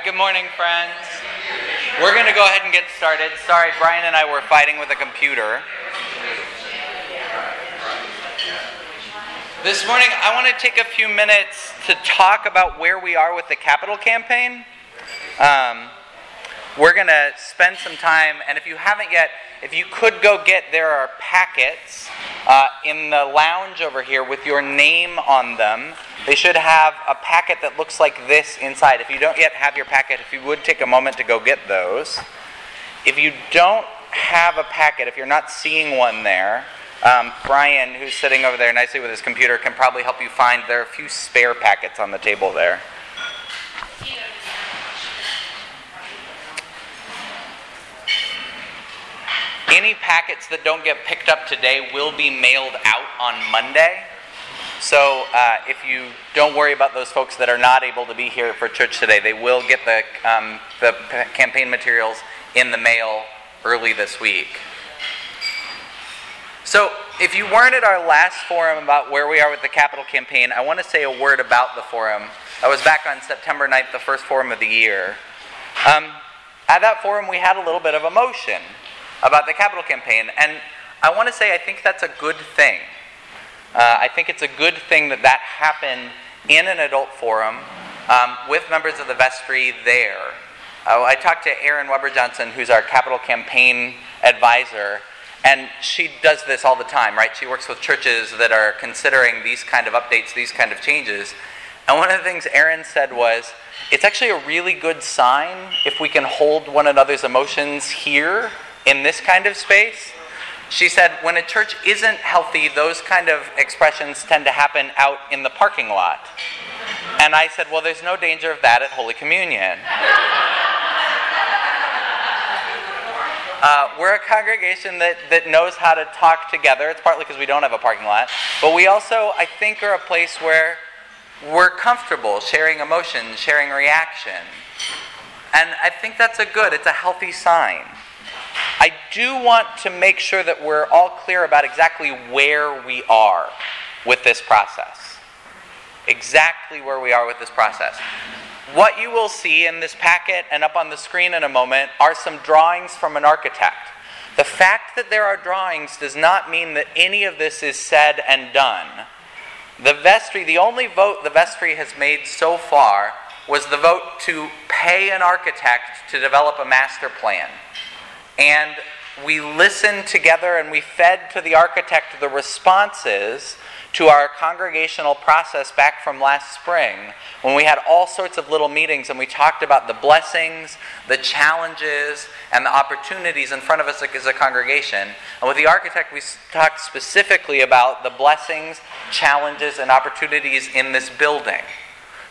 right, good morning, friends. We're going to go ahead and get started. Sorry, Brian and I were fighting with a computer. This morning, I want to take a few minutes to talk about where we are with the capital campaign. We're going to spend some time, and if you haven't yet, if you could go get, there are packets in the lounge over here with your name on them. They should have a packet that looks like this inside. If you don't yet have your packet, if you would take a moment to go get those. If you don't have a packet, if you're not seeing one there, Brian, who's sitting over there nicely with his computer, can probably help you find. There are a few spare packets on the table there. Any packets that don't get picked up today will be mailed out on Monday. So if you don't worry about those folks that are not able to be here for church today, they will get the campaign materials in the mail early this week. So if you weren't at our last forum about where we are with the capital campaign, I want to say a word about the forum. I was back on September 9th, the first forum of the year. At that forum, we had a little bit of emotion about the capital campaign. And I want to say I think that's a good thing. I think it's a good thing that that happened in an adult forum with members of the vestry there. I talked to Erin Weber-Johnson, who's our capital campaign advisor, and she does this all the time, right? She works with churches that are considering these kind of updates, these kind of changes. And one of the things Erin said was, it's actually a really good sign if we can hold one another's emotions here in this kind of space. She said, when a church isn't healthy, those kind of expressions tend to happen out in the parking lot. And I said, well, there's no danger of that at Holy Communion. We're a congregation that knows how to talk together. It's partly because we don't have a parking lot. But we also, I think, are a place where we're comfortable sharing emotion, sharing reaction. And I think that's a good, it's a healthy sign. I do want to make sure that we're all clear about exactly where we are with this process. Exactly where we are with this process. What you will see in this packet and up on the screen in a moment are some drawings from an architect. The fact that there are drawings does not mean that any of this is said and done. The vestry, the only vote the vestry has made so far was the vote to pay an architect to develop a master plan. And we listened together and we fed to the architect the responses to our congregational process back from last spring, when we had all sorts of little meetings and we talked about the blessings, the challenges, and the opportunities in front of us as a congregation. And with the architect, we talked specifically about the blessings, challenges, and opportunities in this building.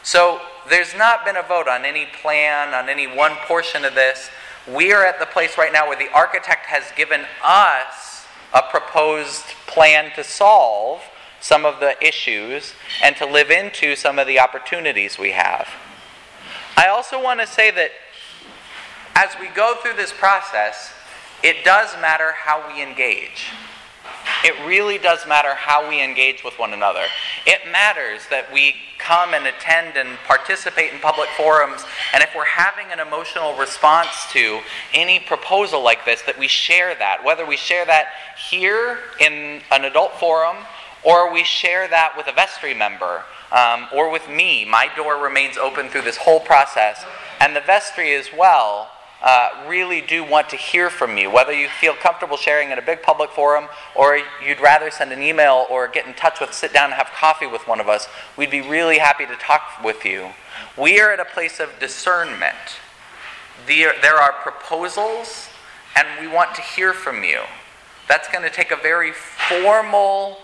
So there's not been a vote on any plan, on any one portion of this. We are at the place right now where the architect has given us a proposed plan to solve some of the issues and to live into some of the opportunities we have. I also want to say that as we go through this process, it does matter how we engage. It really does matter how we engage with one another. It matters that we come and attend and participate in public forums, and if we're having an emotional response to any proposal like this, that we share that, whether we share that here in an adult forum, or we share that with a vestry member, or with me. My door remains open through this whole process, and the vestry as well. Really do want to hear from you, whether you feel comfortable sharing in a big public forum or you'd rather send an email or get in touch with, sit down and have coffee with one of us. We'd be really happy to talk with you. We are at a place of discernment. There are proposals and we want to hear from you. That's going to take a very formal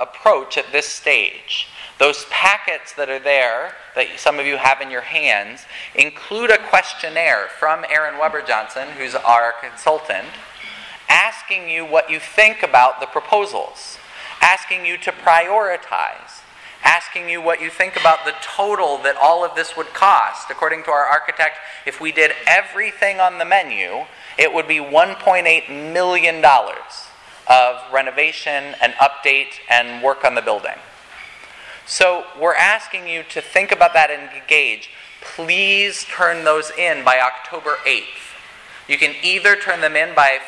approach at this stage. Those packets that are there, that some of you have in your hands, include a questionnaire from Erin Weber-Johnson, who's our consultant, asking you what you think about the proposals, asking you to prioritize, asking you what you think about the total that all of this would cost. According to our architect, if we did everything on the menu, it would be $1.8 million of renovation and update and work on the building. So we're asking you to think about that and engage. Please turn those in by October 8th. You can either turn them in by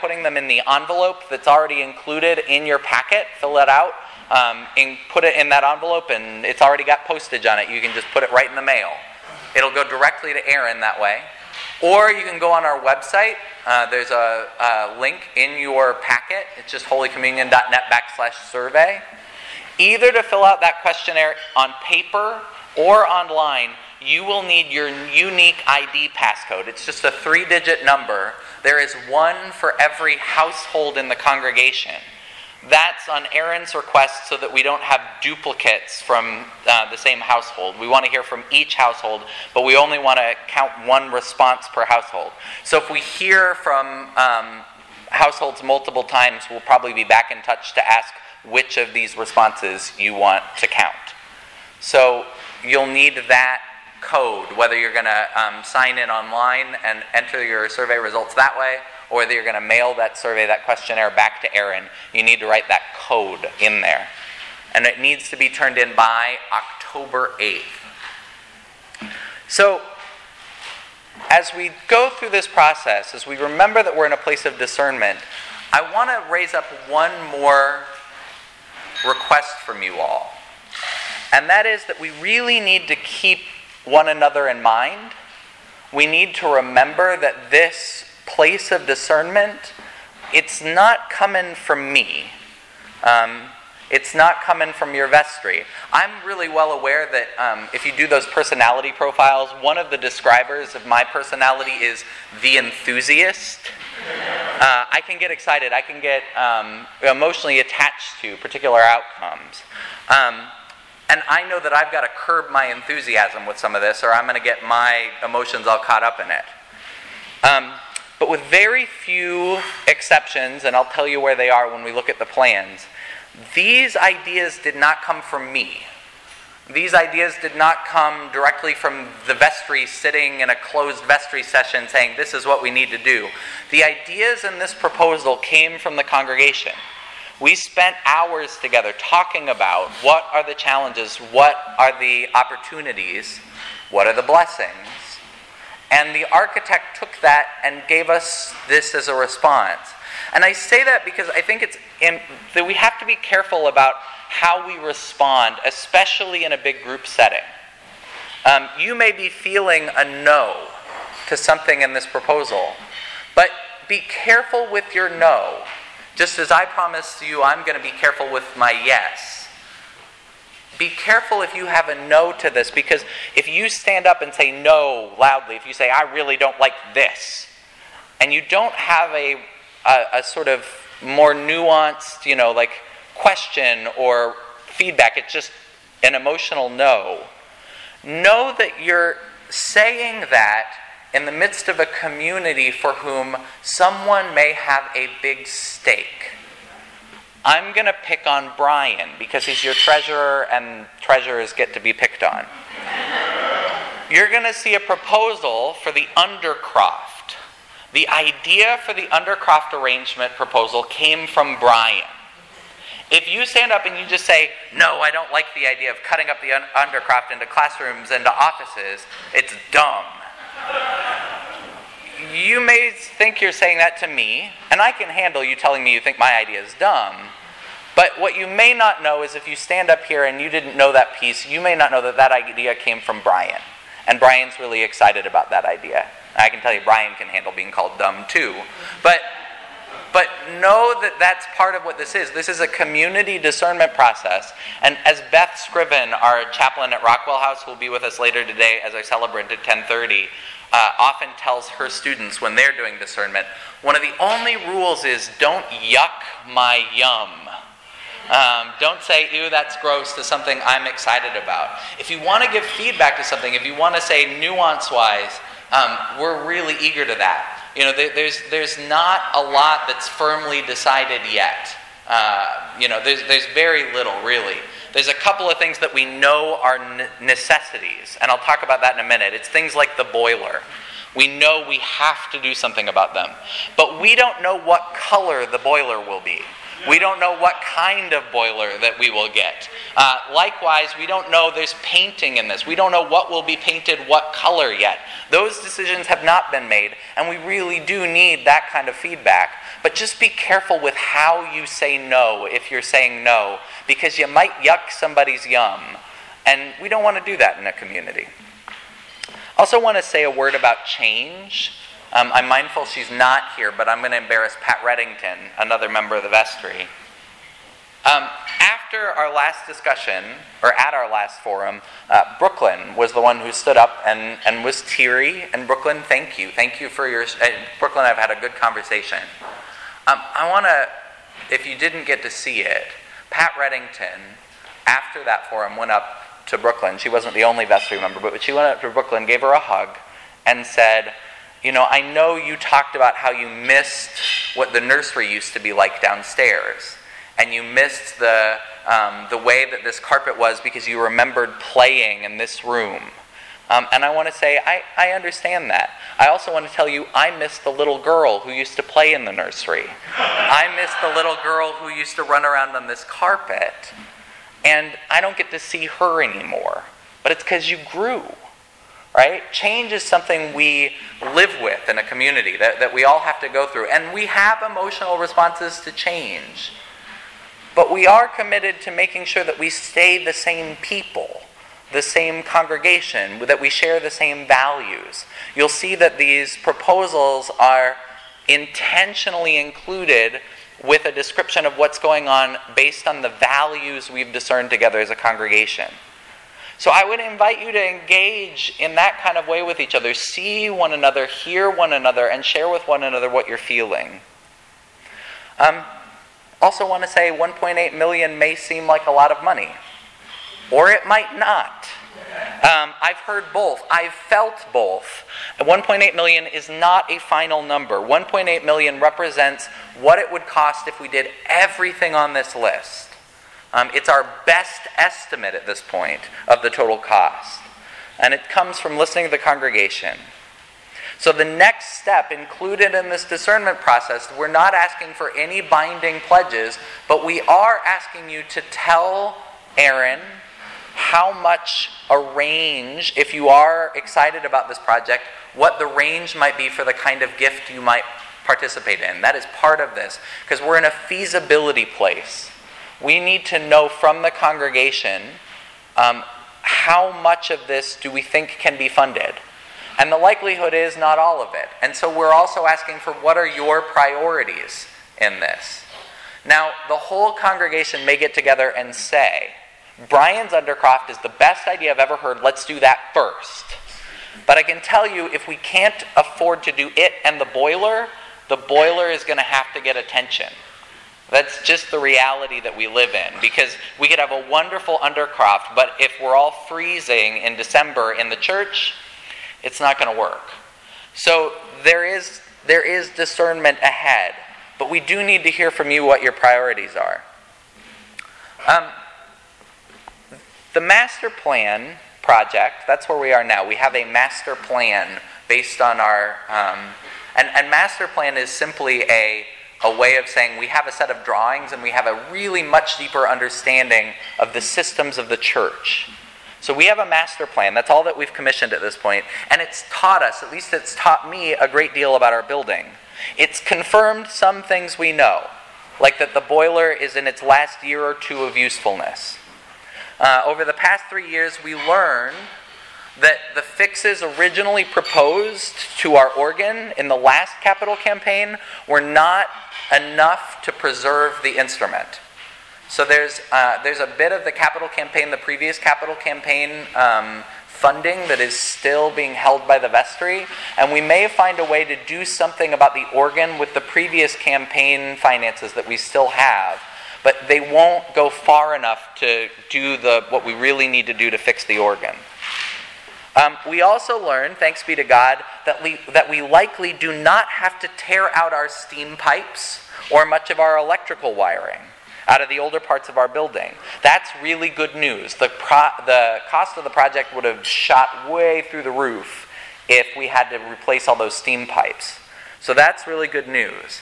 putting them in the envelope that's already included in your packet, fill it out, and put it in that envelope, and it's already got postage on it. You can just put it right in the mail. It'll go directly to Erin that way. Or you can go on our website. There's a link in your packet. It's just holycommunion.net/survey. Either to fill out that questionnaire on paper or online, you will need your unique ID passcode. It's just a 3-digit number. There is one for every household in the congregation. That's on Erin's request so that we don't have duplicates from the same household. We want to hear from each household, but we only want to count one response per household. So if we hear from households multiple times, we'll probably be back in touch to ask which of these responses you want to count. So you'll need that code, whether you're going to sign in online and enter your survey results that way, or whether you're going to mail that survey, that questionnaire, back to Erin. You need to write that code in there. And it needs to be turned in by October 8th. So as we go through this process, as we remember that we're in a place of discernment, I want to raise up one more request from you all. And that is that we really need to keep one another in mind. We need to remember that this place of discernment, it's not coming from me. It's not coming from your vestry. I'm really well aware that if you do those personality profiles, one of the describers of my personality is the enthusiast. I can get excited. I can get emotionally attached to particular outcomes. And I know that I've got to curb my enthusiasm with some of this, or I'm going to get my emotions all caught up in it. But with very few exceptions, and I'll tell you where they are when we look at the plans, these ideas did not come from me. These ideas did not come directly from the vestry sitting in a closed vestry session saying, this is what we need to do. The ideas in this proposal came from the congregation. We spent hours together talking about what are the challenges, what are the opportunities, what are the blessings. And the architect took that and gave us this as a response. And I say that because I think it's that we have to be careful about how we respond, especially in a big group setting. You may be feeling a no to something in this proposal, but be careful with your no. Just as I promised you, I'm going to be careful with my yes. Be careful if you have a no to this, because if you stand up and say no loudly, if you say, I really don't like this, and you don't have a sort of more nuanced, like question or feedback, it's just an emotional no. Know that you're saying that in the midst of a community for whom someone may have a big stake. I'm going to pick on Brian because he's your treasurer and treasurers get to be picked on. You're going to see a proposal for the Undercroft. The idea for the Undercroft arrangement proposal came from Brian. If you stand up and you just say, no, I don't like the idea of cutting up the Undercroft into classrooms and offices, it's dumb. You may think you're saying that to me, and I can handle you telling me you think my idea is dumb, but what you may not know is if you stand up here and you didn't know that piece, you may not know that that idea came from Brian, and Brian's really excited about that idea. I can tell you Brian can handle being called dumb too, but know that that's part of what this is. This is a community discernment process. And as Beth Scriven, our chaplain at Rockwell House, who will be with us later today as our celebrant at 10:30, often tells her students when they're doing discernment, one of the only rules is don't yuck my yum. Don't say, ew, that's gross, to something I'm excited about. If you want to give feedback to something, if you want to say nuance-wise, we're really eager to that. There's not a lot that's firmly decided yet. There's very little, really. There's a couple of things that we know are necessities, and I'll talk about that in a minute. It's things like the boiler. We know we have to do something about them, but we don't know what color the boiler will be. We don't know what kind of boiler that we will get. Likewise, we don't know there's painting in this. We don't know what will be painted what color yet. Those decisions have not been made, and we really do need that kind of feedback. But just be careful with how you say no if you're saying no, because you might yuck somebody's yum. And we don't want to do that in a community. I also want to say a word about change. I'm mindful she's not here, but I'm going to embarrass Pat Reddington, another member of the vestry. After our last discussion, or at our last forum, Brooklyn was the one who stood up and was teary. And Brooklyn, thank you. Thank you for your... Brooklyn, I've had a good conversation. I want to, if you didn't get to see it, Pat Reddington, after that forum, went up to Brooklyn. She wasn't the only vestry member, but she went up to Brooklyn, gave her a hug, and said, you know, I know you talked about how you missed what the nursery used to be like downstairs, and you missed the way that this carpet was because you remembered playing in this room. And I want to say, I understand that. I also want to tell you, I miss the little girl who used to play in the nursery. I miss the little girl who used to run around on this carpet. And I don't get to see her anymore. But it's because you grew, right? Change is something we live with in a community that we all have to go through. And we have emotional responses to change. But we are committed to making sure that we stay the same people, the same congregation, that we share the same values. You'll see that these proposals are intentionally included with a description of what's going on based on the values we've discerned together as a congregation. So I would invite you to engage in that kind of way with each other. See one another, hear one another, and share with one another what you're feeling. Also want to say 1.8 million may seem like a lot of money. Or it might not. I've heard both. I've felt both. 1.8 million is not a final number. 1.8 million represents what it would cost if we did everything on this list. It's our best estimate at this point of the total cost. And it comes from listening to the congregation. So the next step included in this discernment process, we're not asking for any binding pledges, but we are asking you to tell Erin how much a range, if you are excited about this project, what the range might be for the kind of gift you might participate in. That is part of this, because we're in a feasibility place. We need to know from the congregation how much of this do we think can be funded. And the likelihood is not all of it. And so we're also asking for what are your priorities in this. Now, the whole congregation may get together and say, Brian's Undercroft is the best idea I've ever heard. Let's do that first. But I can tell you, if we can't afford to do it and the boiler is going to have to get attention. That's just the reality that we live in. Because we could have a wonderful Undercroft, but if we're all freezing in December in the church, it's not going to work. So there is discernment ahead. But we do need to hear from you what your priorities are. The master plan project, that's where we are now. We have a master plan based on our... And master plan is simply a way of saying we have a set of drawings and we have a really much deeper understanding of the systems of the church. So we have a master plan. That's all that we've commissioned at this point. And it's taught us, at least it's taught me, a great deal about our building. It's confirmed some things we know, like that the boiler is in its last year or two of usefulness. Over the past 3 years, we learned that the fixes originally proposed to our organ in the last capital campaign were not enough to preserve the instrument. So there's a bit of the capital campaign, the previous capital campaign funding that is still being held by the vestry, and we may find a way to do something about the organ with the previous campaign finances that we still have, but they won't go far enough to do what we really need to do to fix the organ. We also learned, thanks be to God, that we likely do not have to tear out our steam pipes or much of our electrical wiring out of the older parts of our building. That's really good news. The cost of the project would have shot way through the roof if we had to replace all those steam pipes. So that's really good news.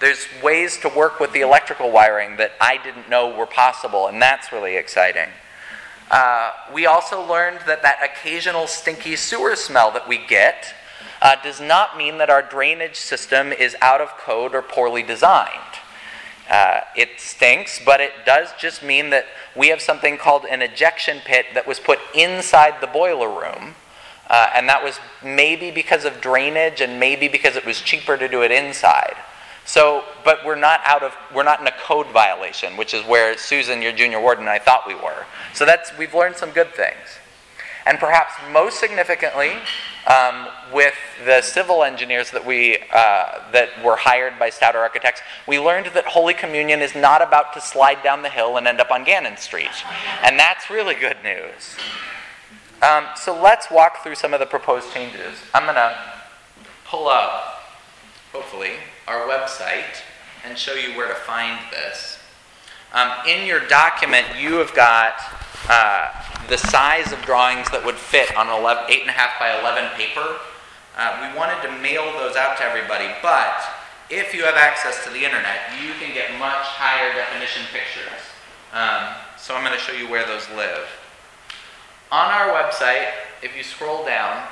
There's ways to work with the electrical wiring that I didn't know were possible, and that's really exciting. We also learned that that occasional stinky sewer smell that we get does not mean that our drainage system is out of code or poorly designed. It stinks, but it does just mean that we have something called an ejection pit that was put inside the boiler room. And that was maybe because of drainage and maybe because it was cheaper to do it inside. So, but we're not in a code violation, which is where Susan, your junior warden, and I thought we were. So we've learned some good things. And perhaps most significantly, with the civil engineers that that were hired by Stouter Architects, we learned that Holy Communion is not about to slide down the hill and end up on Gannon Street. And that's really good news. So let's walk through some of the proposed changes. I'm going to pull up, hopefully, our website and show you where to find this. In your document, you have got the size of drawings that would fit on 8.5 by 11 paper. We wanted to mail those out to everybody, but if you have access to the internet, you can get much higher definition pictures. So I'm going to show you where those live. On our website, if you scroll down,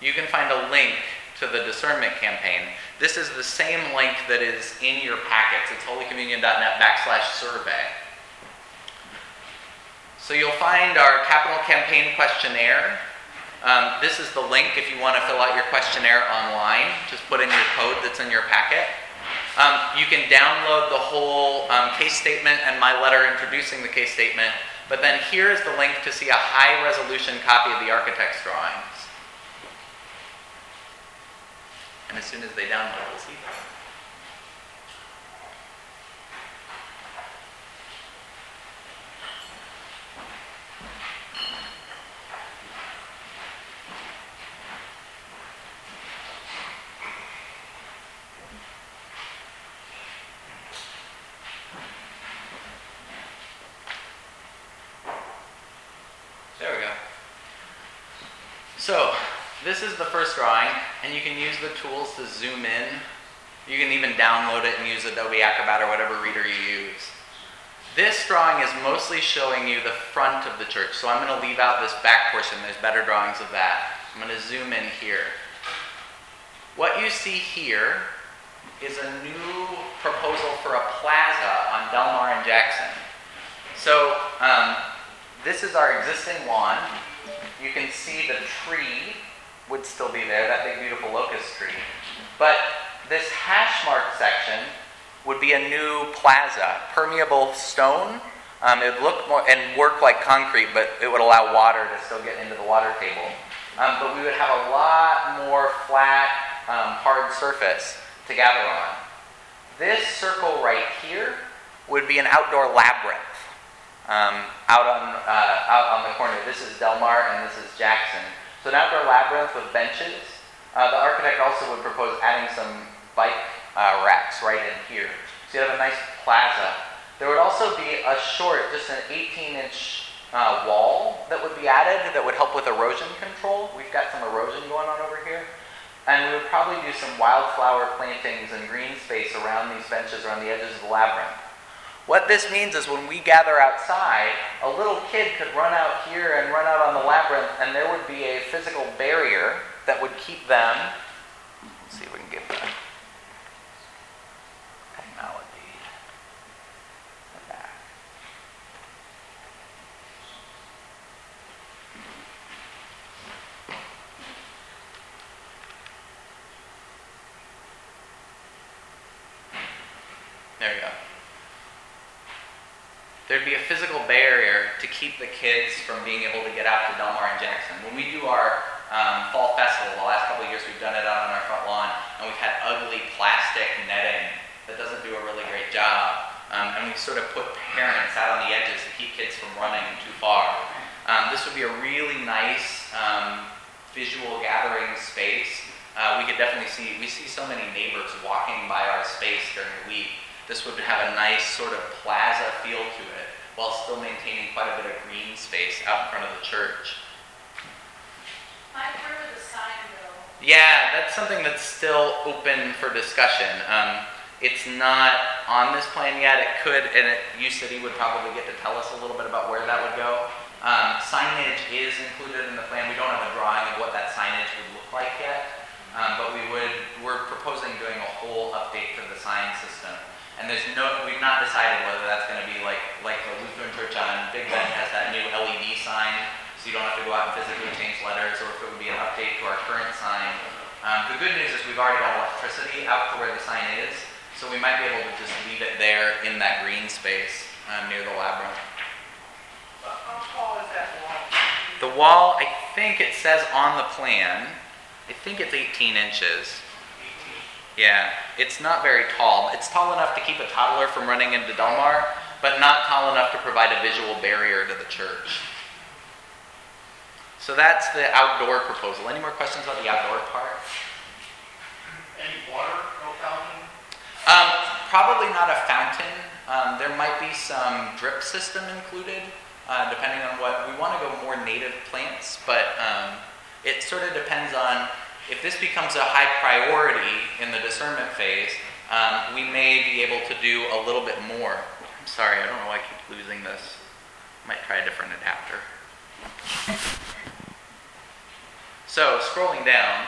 you can find a link to the discernment campaign. This is the same link that is in your packets. It's holycommunion.net/survey. So you'll find our capital campaign questionnaire. This is the link if you want to fill out your questionnaire online. Just put in your code that's in your packet. You can download the whole case statement and my letter introducing the case statement. But then here is the link to see a high-resolution copy of the architect's drawings. And as soon as they download, we'll see them. So, this is the first drawing, and you can use the tools to zoom in. You can even download it and use Adobe Acrobat or whatever reader you use. This drawing is mostly showing you the front of the church, so I'm going to leave out this back portion. There's better drawings of that. I'm going to zoom in here. What you see here is a new proposal for a plaza on Delmar and Jackson. So, this is our existing lawn. You can see the tree would still be there, that big beautiful locust tree. But this hash mark section would be a new plaza, permeable stone. It would look more and work like concrete, but it would allow water to still get into the water table. But we would have a lot more flat, hard surface to gather on. This circle right here would be an outdoor labyrinth. Out on the corner. This is Delmar and this is Jackson. So an outdoor labyrinth with benches. The architect also would propose adding some bike racks right in here. So you have a nice plaza. There would also be a short, just an 18-inch wall that would be added that would help with erosion control. We've got some erosion going on over here. And we would probably do some wildflower plantings and green space around these benches, around the edges of the labyrinth. What this means is when we gather outside, a little kid could run out here and run out on the labyrinth, and there would be a physical barrier that would keep them. Let's see if we can get that technology back. There we go. There'd be a physical barrier to keep the kids from being able to get out to Delmar and Jackson. When we do our fall festival, the last couple of years we've done it out on our front lawn, and we've had ugly plastic netting that doesn't do a really great job. And we sort of put parents out on the edges to keep kids from running too far. This would be a really nice visual gathering space. We could definitely see, we see so many neighbors walking by our space during the week. This would have a nice sort of plaza feel to it while still maintaining quite a bit of green space out in front of the church. I've heard of the sign, though. Yeah, that's something that's still open for discussion. It's not on this plan yet. It could, and U City would probably get to tell us a little bit about where that would go. Signage is included in the plan. We don't have a drawing of what that signage would look like yet, but we're proposing doing a whole update to the sign system. And we've not decided whether that's going to be like the Lutheran Church on Big Bend has that new LED sign, so you don't have to go out and physically change letters, or if it would be an update to our current sign. The good news is we've already got electricity out to where the sign is, so we might be able to just leave it there in that green space near the labyrinth. How tall is that wall? The wall, I think it says on the plan, I think it's 18 inches. Yeah, it's not very tall. It's tall enough to keep a toddler from running into Del Mar, but not tall enough to provide a visual barrier to the church. So that's the outdoor proposal. Any more questions about the outdoor part? Any water? No fountain? Probably not a fountain. There might be some drip system included, depending on what. We want to go more native plants, but it sort of depends on. If this becomes a high priority in the discernment phase, we may be able to do a little bit more. I'm sorry, I don't know why I keep losing this. Might try a different adapter. So, scrolling down.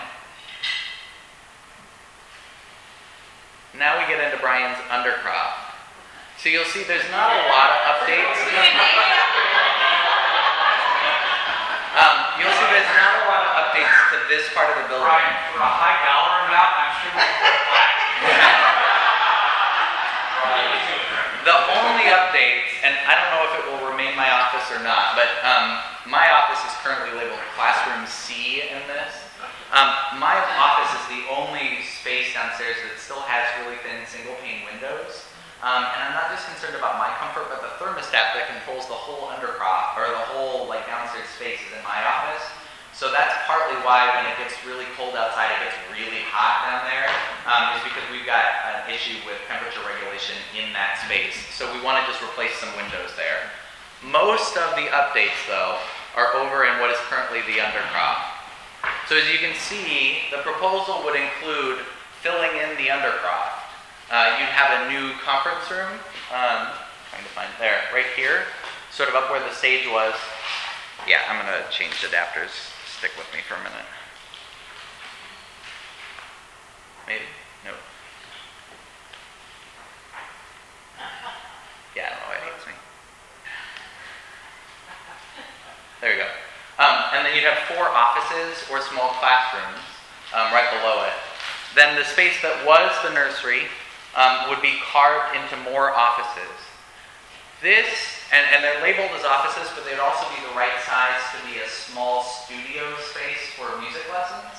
Now we get into Brian's undercrop. So you'll see there's not a lot of updates. You'll see there's not a lot of updates to this part of the building. Brian, for a high dollar amount, I'm sure we'll go back. The only updates, and I don't know if it will remain my office or not, but my office is currently labeled Classroom C in this. My office is the only space downstairs that still has really thin single-pane windows. And I'm not just concerned about my comfort, but the thermostat that controls the whole undercrop, or the whole downstairs space is in my office. So that's partly why when it gets really cold outside, it gets really hot down there, is because we've got an issue with temperature regulation in that space. So we want to just replace some windows there. Most of the updates, though, are over in what is currently the undercrop. So as you can see, the proposal would include filling in the undercrop. You'd have a new conference room, trying to find there, right here, sort of up where the stage was. Yeah, I'm going to change adapters. Stick with me for a minute. Maybe? Nope. Yeah, I don't know why it hates me. There you go. And then you'd have four offices or small classrooms right below it. Then the space that was the nursery would be carved into more offices. This, and they're labeled as offices, but they'd also be the right size to be a small studio space for music lessons.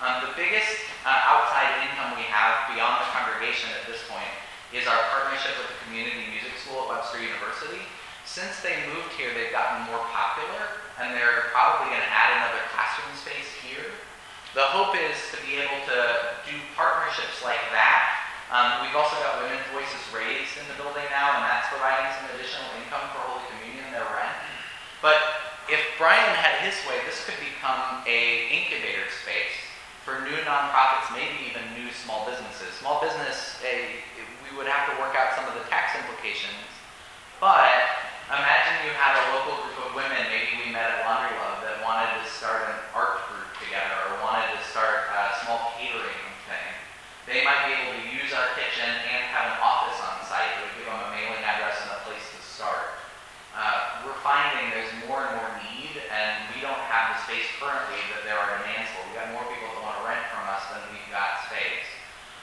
The biggest outside income we have beyond the congregation at this point is our partnership with the Community Music School at Webster University. Since they moved here, they've gotten more popular, and they're probably going to add another classroom space here. The hope is to be able to do partnerships like that. We've also got Women's Voices Raised in the building now, and that's providing some additional income for Holy Communion, their rent. But if Brian had his way, this could become a incubator space for new nonprofits, maybe even new small businesses. Small business, we would have to work out some of the tax implications. But imagine you had a local group of women, maybe we met at Laundry Love, that wanted to start an art group together or wanted to start a small catering thing. They might be able to use our kitchen and have an office on site. It would give them a mailing address and a place to start. We're finding there's more and more need, and we don't have the space currently that there are demands for. We've got more people that want to rent from us than we've got space.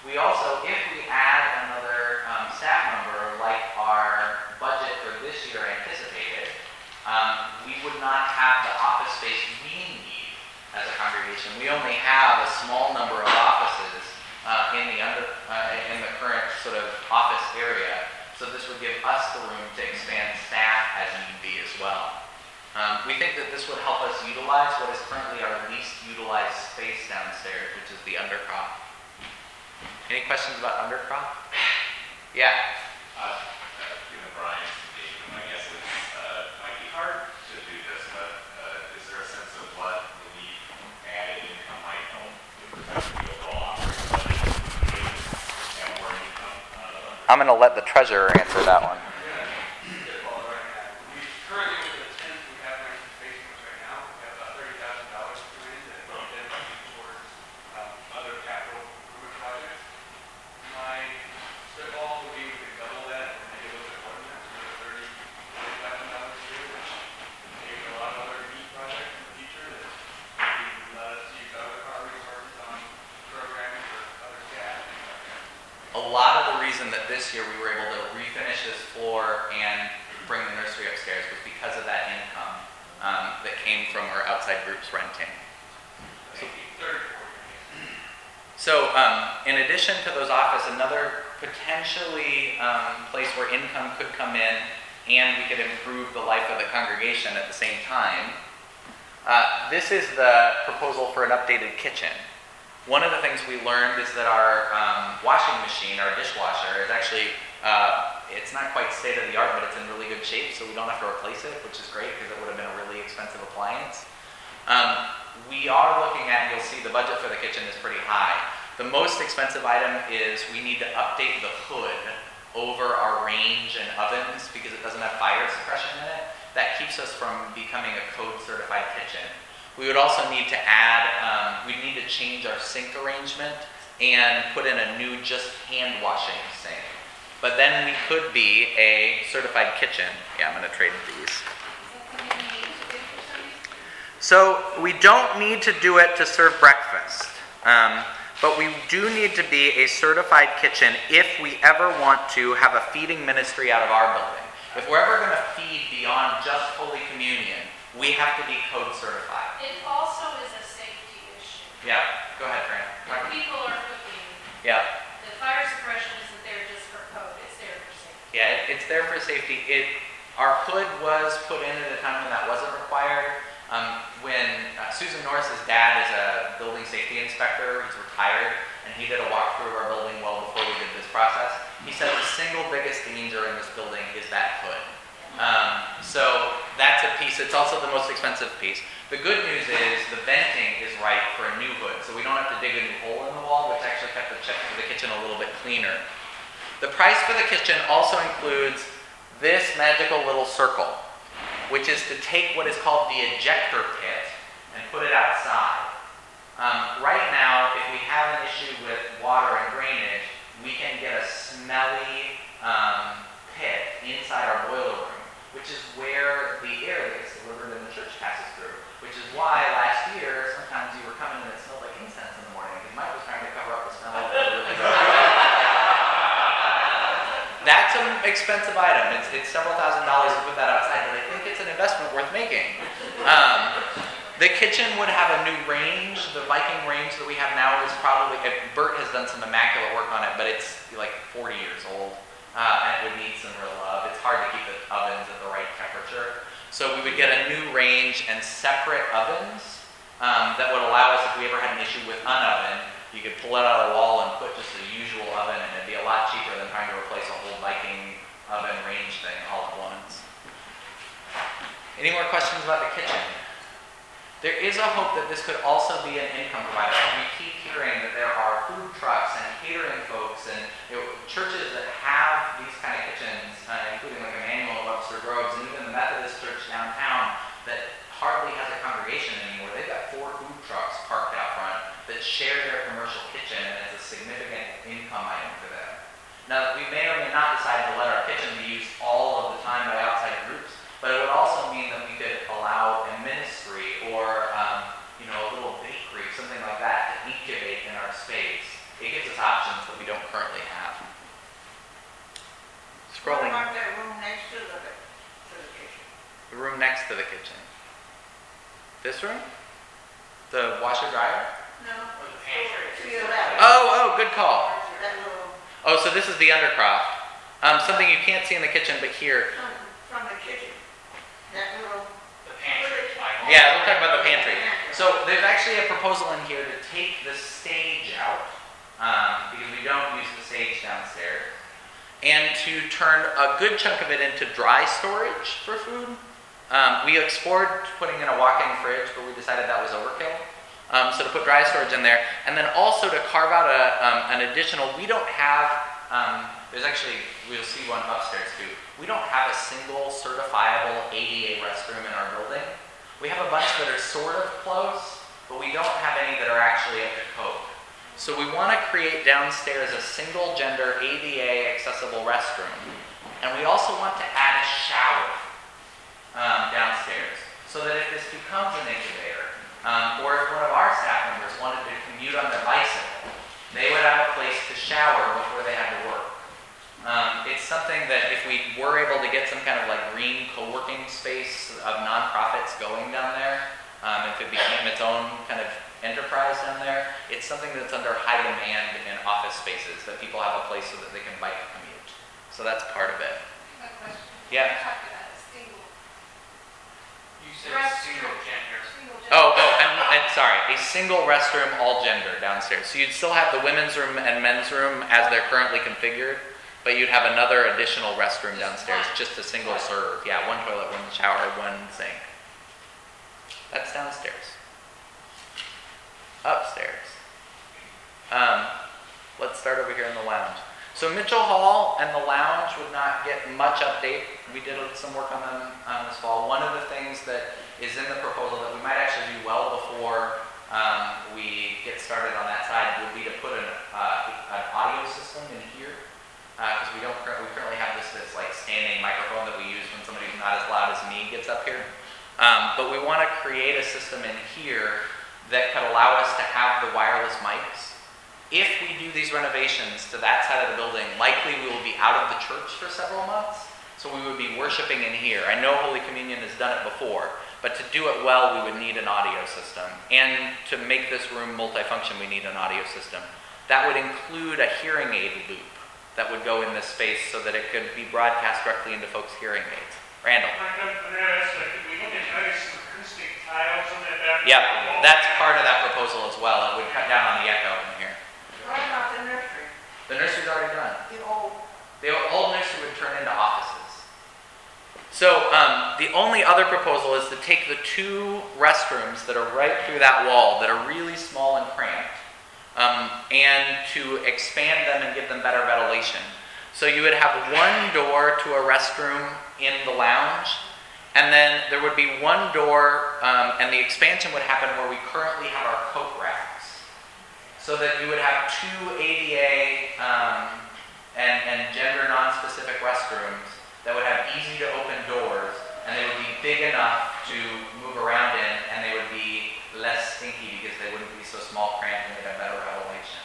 We also, if we add another staff member like our budget for this year anticipated, we would not have the office space we need as a congregation. We only have a small number of offices in the current sort of office area, so this would give us the room to expand staff as need be as well. We think that this would help us utilize what is currently our least utilized space downstairs, which is the undercrop. Any questions about undercrop? Yeah. Given Brian's engagement, I guess it might be hard to do this, but is there a sense of what relief added income might help with the overall offering? I'm going to let the treasurer answer that one. This is the proposal for an updated kitchen. One of the things we learned is that our washing machine, our dishwasher, is actually, it's not quite state of the art, but it's in really good shape, so we don't have to replace it, which is great because it would have been a really expensive appliance. We are looking at, you'll see the budget for the kitchen is pretty high. The most expensive item is we need to update the hood over our range and ovens because it doesn't have fire suppression in it. That keeps us from becoming a code certified kitchen. We would also need to add, we need to change our sink arrangement and put in a new just hand washing sink. But then we could be a certified kitchen. Yeah, I'm gonna trade these. So we don't need to do it to serve breakfast, but we do need to be a certified kitchen if we ever want to have a feeding ministry out of our building. If we're ever gonna feed beyond just Holy Communion, we have to be code certified. It also is a safety issue. Yeah, go ahead, Fran. When people are cooking, yeah, the fire suppression isn't there just for code, it's there for safety. Yeah, it's there for safety. Our hood was put in at a time when that wasn't required. When Susan Norris's dad is a building safety inspector, he's retired, and he did a walkthrough of our building well before we did this process. He said the single biggest danger in this building is that hood. So that's a piece. It's also the most expensive piece. The good news is the venting is right for a new hood, so we don't have to dig a new hole in the wall, which actually kept the kitchen a little bit cleaner. The price for the kitchen also includes this magical little circle, which is to take what is called the ejector pit and put it outside. Right now, if we have an issue with water and drainage, we can get a smelly pit inside our boiler room, which is where the air that gets delivered in the church passes through, which is why last year, sometimes you were coming and it smelled like incense in the morning, because Mike was trying to cover up the smell of the That's an expensive item. It's several $1,000s to put that outside, but I think it's an investment worth making. The kitchen would have a new range. The Viking range that we have now is probably, Bert has done some immaculate work on it, but it's like 40 years old. And it would need some real love. It's hard to keep the ovens at the right temperature. So we would get a new range and separate ovens that would allow us, if we ever had an issue with an oven, you could pull it out of the wall and put just the usual oven, and it'd be a lot cheaper than trying to replace a whole Viking oven range thing all at once. Any more questions about the kitchen? There is a hope that this could also be an income provider. We keep hearing that there are food trucks and catering folks and churches that have these kind of kitchens, including like Emmanuel, Webster Groves, and even the Methodist Church downtown that hardly has a congregation anymore. They've got 4 food trucks parked out front that share their commercial kitchen, and it's a significant income item for them. Now, we may or may not decide to let our kitchen be used all of the time by outside groups, but it would also mean that we could allow a ministry or a little bakery, something like that, to incubate in our space. It gives us options that we don't currently have. Scrolling. What about that room next to the kitchen? The room next to the kitchen. This room? The washer dryer? No. Oh, good call. Oh, so this is the undercroft. Something you can't see in the kitchen, but here. From the kitchen. That little. The pantry. Yeah, we'll talk about the pantry. So there's actually a proposal in here to take the stage out, because we don't use the stage downstairs, and to turn a good chunk of it into dry storage for food. We explored putting in a walk-in fridge, but we decided that was overkill. So to put dry storage in there, and then also to carve out an additional, we don't have There's actually, we'll see one upstairs too. We don't have a single certifiable ADA restroom in our building. We have a bunch that are sort of close, but we don't have any that are actually up to code. So we want to create downstairs a single gender ADA accessible restroom. And we also want to add a shower downstairs, so that if this becomes an incubator, or if one of our staff members wanted to commute on their bicycle, they would have a place to shower before they had to work. It's something that if we were able to get some kind of like green co-working space of nonprofits going down there, if it became its own kind of enterprise down there, it's something that's under high demand in office spaces, that people have a place so that they can bike and commute. So that's part of it. I have a question. Yeah. You talked about a single. You said single gender. Oh, I'm sorry. A single restroom, all gender downstairs. So you'd still have the women's room and men's room as they're currently configured, but you'd have another additional restroom downstairs, just a single serve. Yeah, one toilet, one shower, one sink. That's downstairs. Upstairs. Let's start over here in the lounge. So Mitchell Hall and the lounge would not get much update. We did some work on them this fall. One of the things that is in the proposal that we might actually do well before we get started on that side would be to put an audio system in here, because we currently have this like standing microphone that we use when somebody who's not as loud as me gets up here. But we want to create a system in here that could allow us to have the wireless mics. If we do these renovations to that side of the building, likely we will be out of the church for several months, so we would be worshiping in here. I know Holy Communion has done it before, but to do it well, we would need an audio system. And to make this room multifunction, we need an audio system. That would include a hearing aid loop that would go in this space so that it could be broadcast directly into folks' hearing aids. Randall. Yep, that's part of that proposal as well. It would cut down on the echo in here. The nursery's already done. The old nursery would turn into offices. So the only other proposal is to take the two restrooms that are right through that wall that are really small and cramped, and to expand them and give them better ventilation. So you would have one door to a restroom in the lounge, and then there would be one door, and the expansion would happen where we currently have our coat racks, so that you would have two ADA and gender non-specific restrooms that would have easy to open doors, and they would be big enough to move around in, and they would be less stinky because they wouldn't be so small cramped and they'd have better ventilation.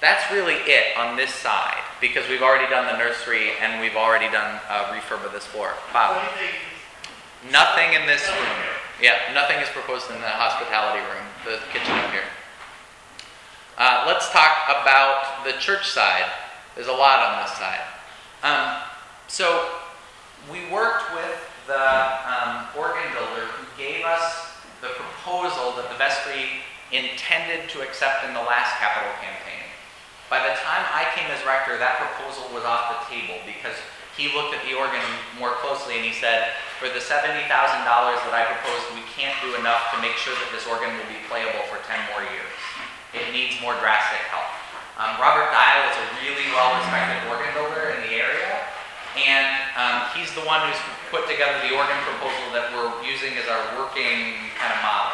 That's really it on this side, because we've already done the nursery and we've already done a refurb of this floor. Bob. Nothing in this room. Yeah, nothing is proposed in the hospitality room, the kitchen up here. Let's talk about the church side. There's a lot on this side. So we worked with the organ builder who gave us the proposal that the vestry intended to accept in the last capital campaign. By the time I came as rector, that proposal was off the table because he looked at the organ more closely and he said, for the $70,000 that I proposed, we can't do enough to make sure that this organ will be playable for 10 more years. It needs more drastic help. Robert Dial is a really well-respected organ builder in the area, and he's the one who's put together the organ proposal that we're using as our working kind of model.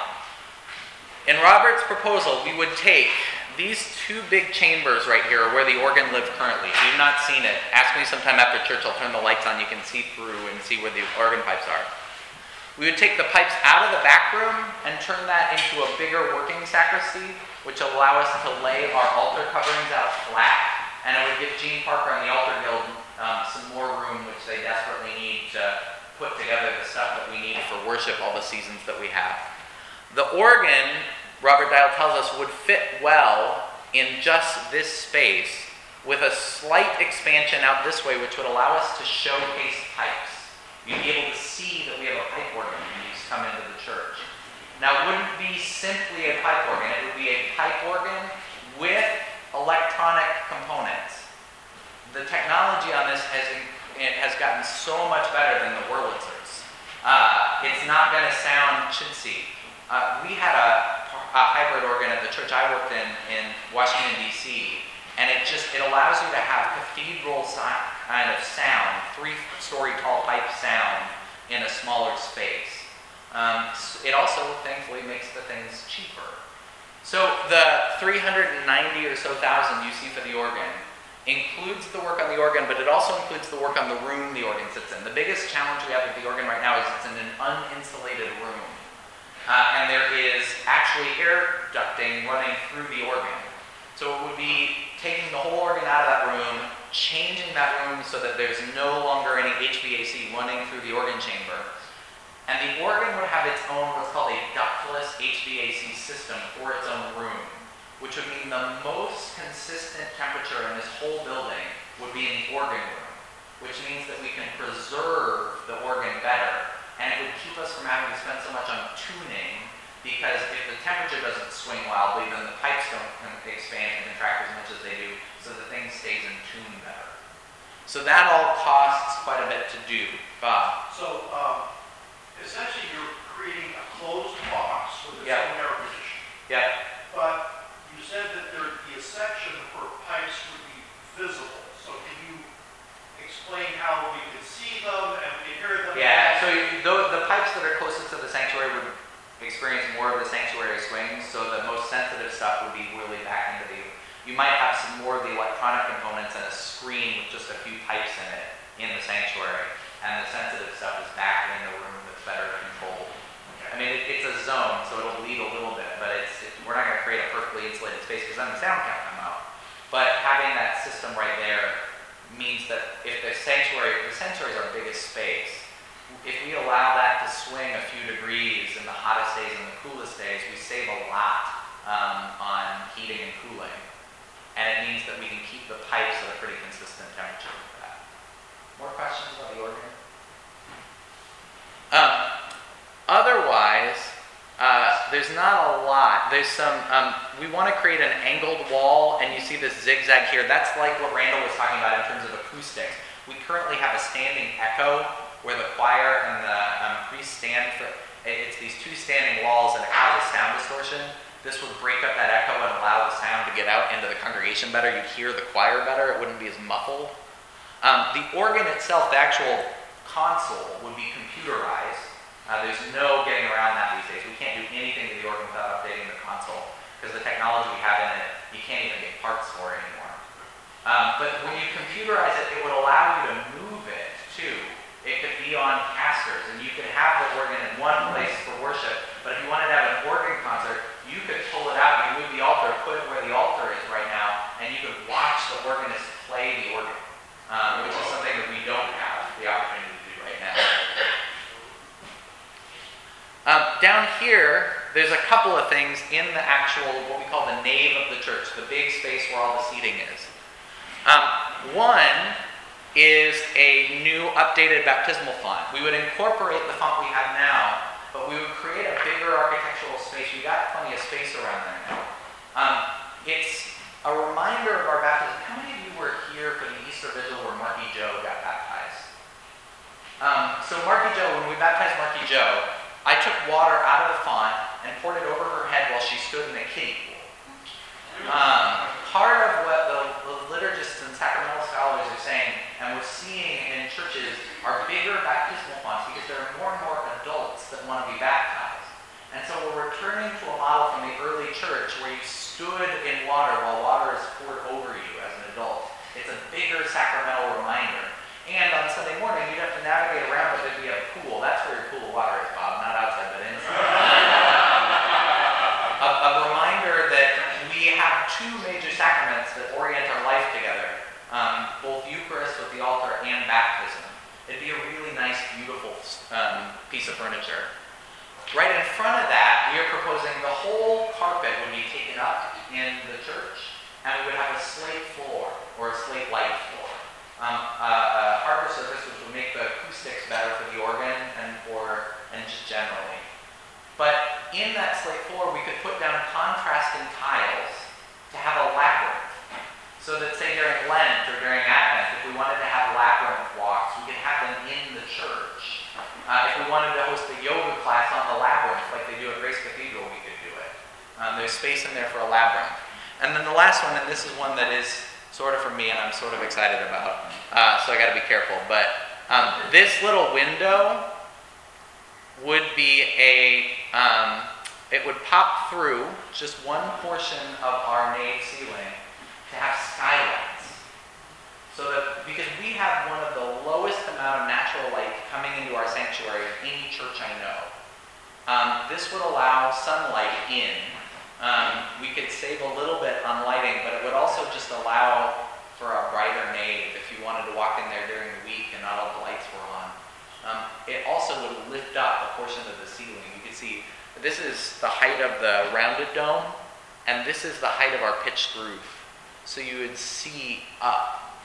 In Robert's proposal, we would take these two big chambers right here are where the organ lived currently. If you've not seen it, ask me sometime after church, I'll turn the lights on, you can see through and see where the organ pipes are. We would take the pipes out of the back room and turn that into a bigger working sacristy, which will allow us to lay our altar coverings out flat, and it would give Gene Parker and the Altar Guild some more room, which they desperately need to put together the stuff that we need for worship all the seasons that we have. The organ, Robert Dial tells us, would fit well in just this space with a slight expansion out this way, which would allow us to showcase pipes. You'd be able to see that we have a pipe organ when you come into the church. Now, it wouldn't be simply a pipe organ. It would be a pipe organ with electronic components. The technology on this has gotten so much better than the Wurlitzers. It's not going to sound chintzy. We had a hybrid organ at the church I worked in Washington, D.C. And it just, it allows you to have cathedral kind of sound, three-story tall pipe sound in a smaller space. It also, thankfully, makes the things cheaper. So the 390 or so thousand you see for the organ includes the work on the organ, but it also includes the work on the room the organ sits in. The biggest challenge we have with the organ right now is it's in an uninsulated room. And there is actually air ducting running through the organ. So it would be taking the whole organ out of that room, changing that room so that there's no longer any HVAC running through the organ chamber. And the organ would have its own, what's called a ductless HVAC system for its own room, which would mean the most consistent temperature in this whole building would be in the organ room, which means that we can preserve the organ better, and it would keep us from having to spend so much on tuning, because if the temperature doesn't swing wildly, then the pipes don't expand and contract as much as they do, so the thing stays in tune better. So that all costs quite a bit to do. Bob? So essentially you're creating a closed box with its own air conditioning. Yeah. But you said that there would be a section where pipes would be visible. So can you explain how we could see them and we could hear them? Yeah, so the pipes that are closest to the sanctuary would experience more of the sanctuary swings, so the most sensitive stuff would be really back into the, you might have some more of the electronic components and a screen with just a few pipes in it in the sanctuary, and the sensitive stuff is back in the room that's better controlled. Okay. I mean, it's a zone, so it'll lead a little bit, but we're not going to create a perfectly insulated space because then the sound can't come out. But having that system right there means that if the sanctuary is our biggest space, if we allow that to swing a few degrees in the hottest days and the coolest days, we save a lot on heating and cooling. And it means that we can keep the pipes at a pretty consistent temperature for that. More questions about the organ? Otherwise, there's not a lot. There's some, we want to create an angled wall, and you see this zigzag here. That's like what Randall was talking about in terms of acoustics. We currently have a standing echo where the choir and the priest stand for, it's these two standing walls and it causes sound distortion. This would break up that echo and allow the sound to get out into the congregation better. You'd hear the choir better. It wouldn't be as muffled. The organ itself, the actual console, would be computerized. There's no getting around that these days. We can't do anything to the organ without updating the console because the technology we have in it, you can't even get parts for it anymore. But when you computerize it, it would allow you to move it too. It could be on casters, and you could have the organ in one place for worship, but if you wanted to have an organ concert, you could pull it out, you move the altar, put it where the altar is right now, and you could watch the organist play the organ, which is something that we don't have the opportunity to do right now. Down here, there's a couple of things in the actual, what we call the nave of the church, the big space where all the seating is. One is a new updated baptismal font. We would incorporate the font we have now, but we would create a bigger architectural space. You got plenty of space around there now. It's a reminder of our baptism. How many of you were here for the Easter Vigil where Marky Joe got baptized? So Marky Joe, when we baptized Marky Joe, I took water out of the font and poured it over her head while she stood in the kiddie pool. Part of what the liturgists and sacramental scholars are saying, and we're seeing in churches, are bigger baptismal fonts because there are more and more adults that want to be baptized. And so we're returning to a model from the early church where you stood in water while water is poured over you as an adult. It's a bigger sacramental reminder. And on Sunday morning, you'd have to navigate around, but there'd be a pool. That's where your pool of water is, Bob, not outside, but inside. A reminder that we have two major sacraments that orient our life together. Both Eucharist with the altar and baptism. It'd be a really nice, beautiful piece of furniture. Right in front of that, we are proposing the whole carpet would be taken up in the church, and we would have a slate floor, or a slate light floor. A harder surface which would make the acoustics better for the organ and just generally. But in that slate floor, we could put down contrasting tiles to have a labyrinth. So that, say, during Lent or during Advent, if we wanted to have labyrinth walks, we could have them in the church. If we wanted to host a yoga class on the labyrinth, like they do at Grace Cathedral, we could do it. There's space in there for a labyrinth. And then the last one, and this is one that is sort of for me, and I'm sort of excited about. So I got to be careful. But this little window would be a, it would pop through just one portion of our nave ceiling to have skylights. So that, because we have one of the lowest amount of natural light coming into our sanctuary of any church I know. This would allow sunlight in. We could save a little bit on lighting, but it would also just allow for a brighter nave if you wanted to walk in there during the week and not all the lights were on. It also would lift up a portion of the ceiling. You can see this is the height of the rounded dome, and this is the height of our pitched roof. So you would see up.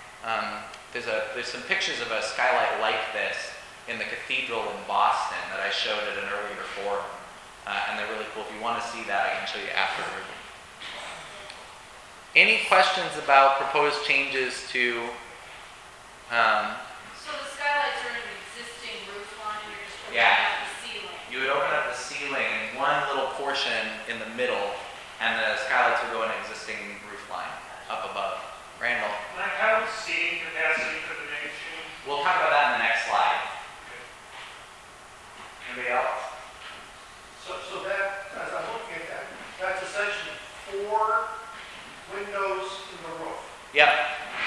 There's some pictures of a skylight like this in the cathedral in Boston that I showed at an earlier forum. And they're really cool. If you want to see that, I can show you afterward. Any questions about proposed changes to... so the skylights are in an existing roof line, and you're just opening up the ceiling. You would open up the ceiling in one little portion in the middle, and the skylights would go in an existing roof line up above. Randall? Like, how would seating capacity for the next change? We'll talk about that in the next slide. Okay. Anybody else? So that, as I'm looking at that, that's essentially 4 windows in the roof. Yep.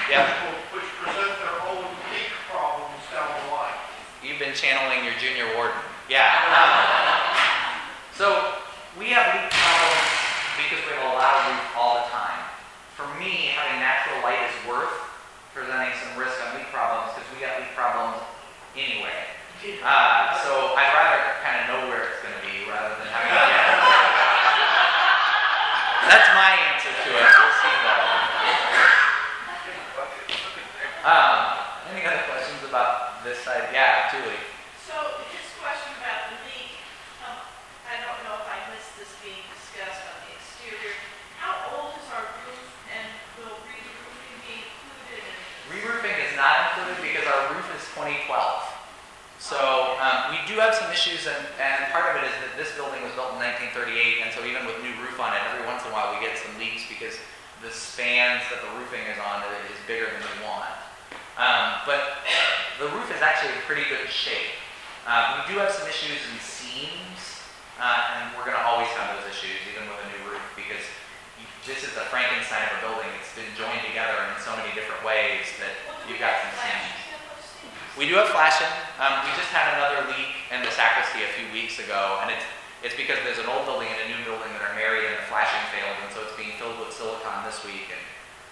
Yep. Which present their own leak problems down the line. You've been channeling your junior warden. Yeah. So we have leak problems because we have a lot of leak all the time. For me, having natural light is worth presenting some risk on leak problems because we got leak problems anyway. So I'd rather kind of know where it's going to be rather than having to guess. That's my answer to it. We'll see though. Any other questions about this side? Yeah, Julie. So his question about the leak, I don't know if I missed this being discussed on the exterior. How old is our roof, and will re-roofing be included in it? Re-roofing is not included because our roof is 2012. So we do have some issues, and part of it is that this building was built in 1938, and so even with new roof on it, every once in a while we get some leaks because the spans that the roofing is on is bigger than we want. But the roof is actually in pretty good shape. We do have some issues in seams, and we're going to always have those issues, even with a new roof, because this is the Frankenstein of a building. It's been joined together in so many different ways that you've got some seams. We do have flashing. We just had another leak in the sacristy a few weeks ago, and it's because there's an old building and a new building that are married, and the flashing failed, and so it's being filled with silicon this week. And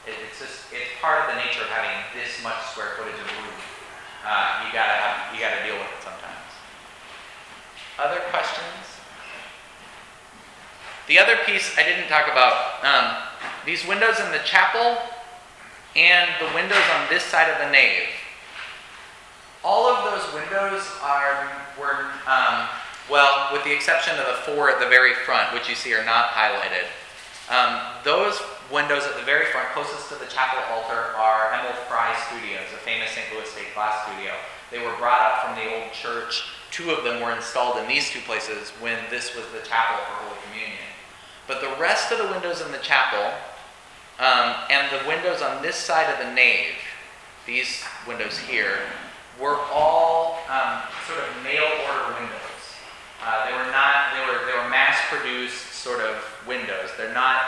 it's part of the nature of having this much square footage of roof. You gotta deal with it sometimes. Other questions? The other piece I didn't talk about: these windows in the chapel and the windows on this side of the nave. All of those windows were, with the exception of the 4 at the very front, which you see are not highlighted. Those windows at the very front, closest to the chapel altar, are Emil Fry Studios, a famous St. Louis state glass studio. They were brought up from the old church. 2 of them were installed in these 2 places when this was the chapel for Holy Communion. But the rest of the windows in the chapel and the windows on this side of the nave, these windows here, were all sort of mail order windows. They were mass produced sort of windows. They're not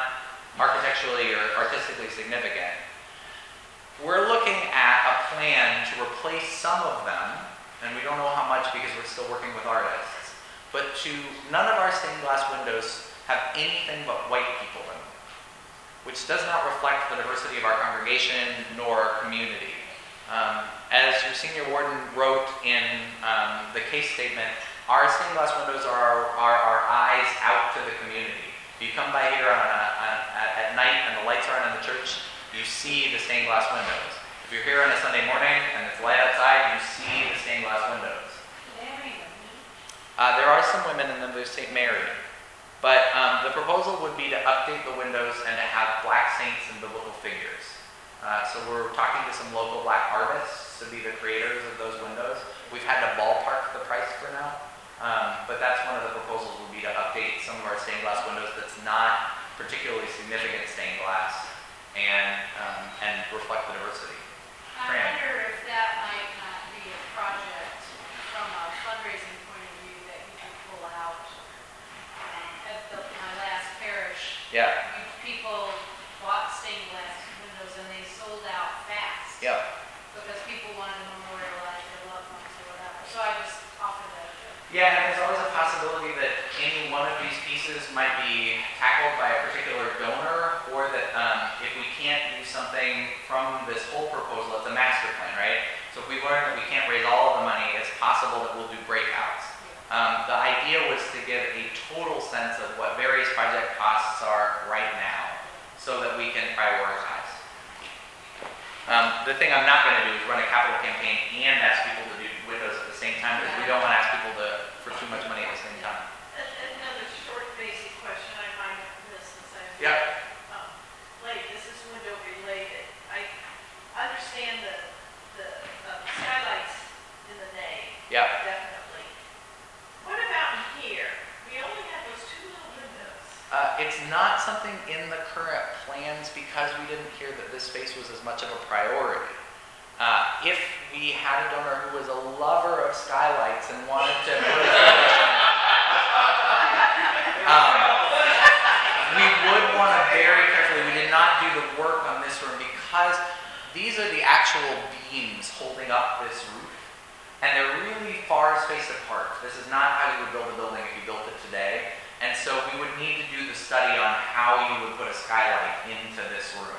architecturally or artistically significant. We're looking at a plan to replace some of them, and we don't know how much because we're still working with artists, but none of our stained glass windows have anything but white people in them, which does not reflect the diversity of our congregation nor our community. As your senior warden wrote in the case statement, our stained glass windows are our eyes out to the community. If you come by here at night and the lights are on in the church, you see the stained glass windows. If you're here on a Sunday morning and it's light outside, you see the stained glass windows. There are some women in the St. Mary, but the proposal would be to update the windows and to have black saints and biblical figures. So we're talking to some local black artists to be the creators of those windows. We've had to ballpark the price for now, but that's one of the proposals would be to update some of our stained glass windows that's not particularly significant stained glass and Yeah. People bought stained glass windows and they sold out fast. Yeah. Because people wanted to memorialize their loved ones or whatever. So I just offered that. Yeah, and there's always a possibility that any one of these pieces might be tackled by a particular donor, or that if we can't do something from this whole proposal, it's a master plan, right? So if we learn that we can't raise all of the money, it's possible that we'll do breakouts. The idea was to give a total sense of what various project costs are right now so that we can prioritize. The thing I'm not going to do is run a capital campaign and ask people to do widows at the same time, because we don't want to ask people to for too much money at the same time. Another short basic question I might have missed since I'm late. This is window related. I understand that skylights in the day. Yeah. Definitely. What about here? We only have those two little windows. It's not something in the current plans because we didn't hear that this space was as much of a priority. If we had a donor who was a lover of skylights and wanted to we would want to very carefully. We did not do the work on this room because these are the actual beams holding up this roof, and they're really far spaced apart. This is not how you would build a building if you built it today, and so we would need to do the study on how you would put a skylight into this room.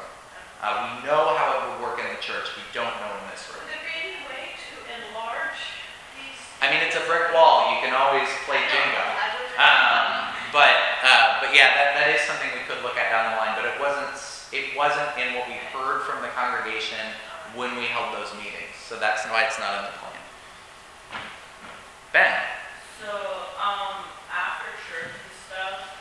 We know how it would work in the church. We don't know in this room. Would there be any way to enlarge these? I mean, it's a brick wall. You can always play Jenga. But yeah, that is something we could look at down the line. But it wasn't in what we heard from the congregation when we held those meetings. So that's why it's not in the plan. Ben? So, after church and stuff,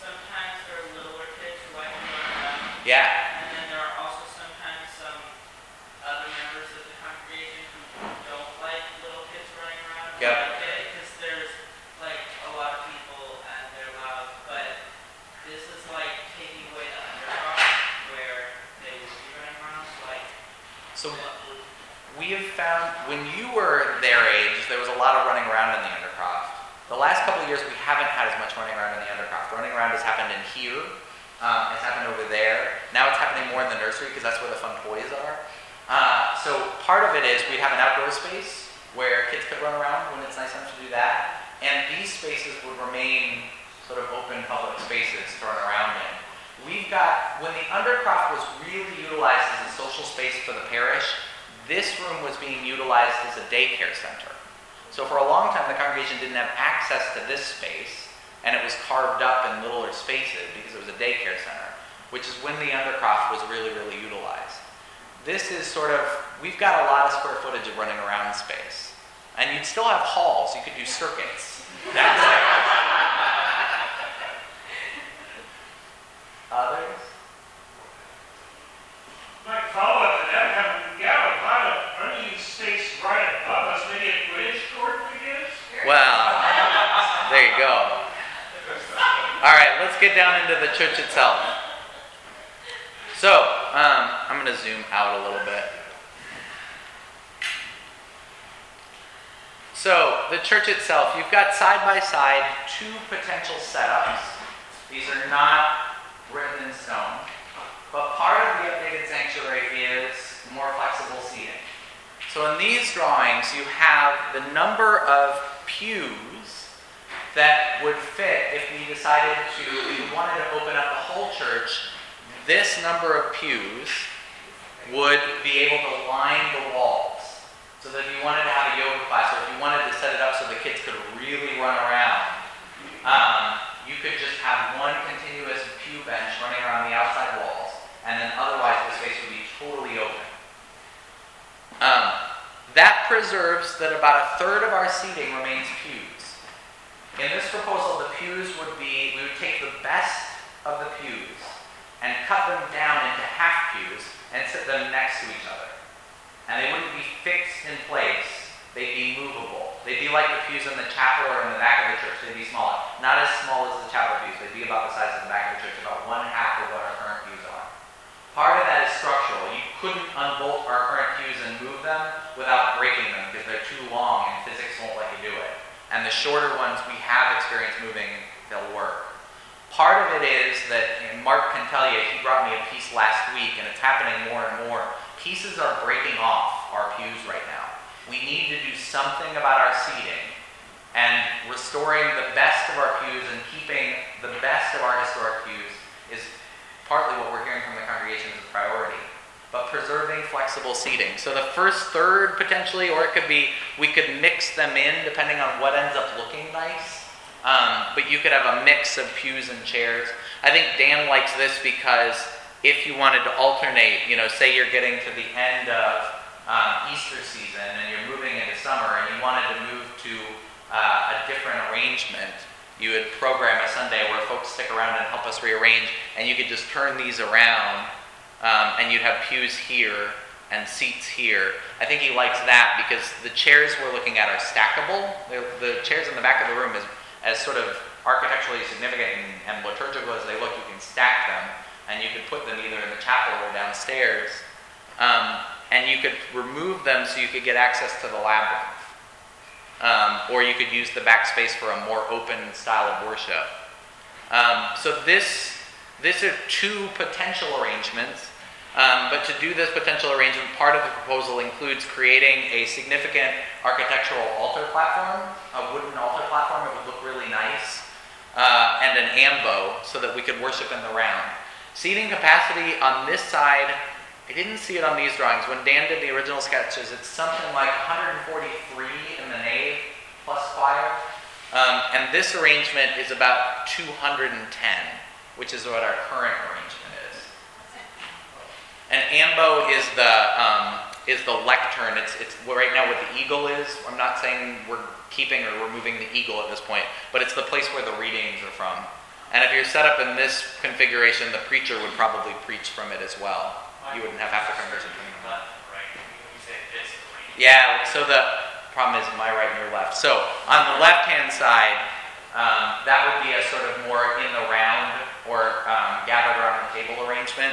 sometimes there are littler kids who like to learn that. Yeah. And then there are also sometimes some other members of the congregation who don't like little kids running around. Yep. So we have found, when you were their age, there was a lot of running around in the Undercroft. The last couple of years, we haven't had as much running around in the Undercroft. Running around has happened in here. It's happened over there. Now it's happening more in the nursery because that's where the fun toys are. So part of it is we have an outdoor space where kids could run around when it's nice enough to do that. And these spaces would remain sort of open public spaces to run around in. We've got, when the Undercroft was really utilized as a social space for the parish, this room was being utilized as a daycare center. So for a long time, the congregation didn't have access to this space, and it was carved up in littler spaces because it was a daycare center, which is when the Undercroft was really, really utilized. This is sort of, we've got a lot of square footage of running around space. And you'd still have halls, you could do circuits. That's others? My follow-up to that, we got a lot of unused space right above us. Maybe a bridge court we use? Well, there you go. All right, let's get down into the church itself. So, I'm going to zoom out a little bit. So, the church itself, you've got side-by-side two potential setups. These are not written in stone, but part of the updated sanctuary is more flexible seating. So in these drawings, you have the number of pews that would fit if we decided to, if we wanted to open up the whole church, this number of pews would be able to line the walls. So that if you wanted to have a yoga class, or if you wanted to set it up so the kids could really run around, you could just have one continuous pew bench running around the outside walls, and then otherwise the space would be totally open. That preserves that about a third of our seating remains pews. In this proposal, the pews would be, we would take the best of the pews and cut them down into half pews and sit them next to each other. And they wouldn't be fixed in place. They'd be movable. They'd be like the pews in the chapel or in the back of the church. They'd be smaller. Not as small as the chapel pews. They'd be about the size of the back of the church, about one half of what our current pews are. Part of that is structural. You couldn't unbolt our current pews and move them without breaking them because they're too long and physics won't let you do it. And the shorter ones we have experience moving, they'll work. Part of it is that, and Mark can tell you, he brought me a piece last week, and it's happening more and more. Pieces are breaking off our pews right now. We need to do something about our seating and restoring the best of our pews and keeping the best of our historic pews is partly what we're hearing from the congregation is a priority. But preserving flexible seating. So the first third potentially, or it could be, we could mix them in depending on what ends up looking nice. But you could have a mix of pews and chairs. I think Dan likes this because if you wanted to alternate, you know, say you're getting to the end of Easter season and you're moving into summer and you wanted to move to a different arrangement, you would program a Sunday where folks stick around and help us rearrange, and you could just turn these around and you'd have pews here and seats here. I think he likes that because the chairs we're looking at are stackable. The chairs in the back of the room is as sort of architecturally significant and liturgical as they look, you can stack them, and you could put them either in the chapel or downstairs. And you could remove them so you could get access to the labyrinth. Or you could use the back space for a more open style of worship. So this are two potential arrangements. But to do this potential arrangement, part of the proposal includes creating a significant architectural altar platform, a wooden altar platform. It would look really nice, and an ambo so that we could worship in the round. Seating capacity on this side, I didn't see it on these drawings. When Dan did the original sketches, it's something like 143 in the nave plus choir, and this arrangement is about 210, which is what our current arrangement. An ambo is the lectern. It's right now what the eagle is. I'm not saying we're keeping or removing the eagle at this point, but it's the place where the readings are from. And if you're set up in this configuration, the preacher would probably preach from it as well. You wouldn't have half the congregation doing that. Yeah, so the problem is my right and your left. So on the left-hand side, that would be a sort of more in the round or gathered around the table arrangement.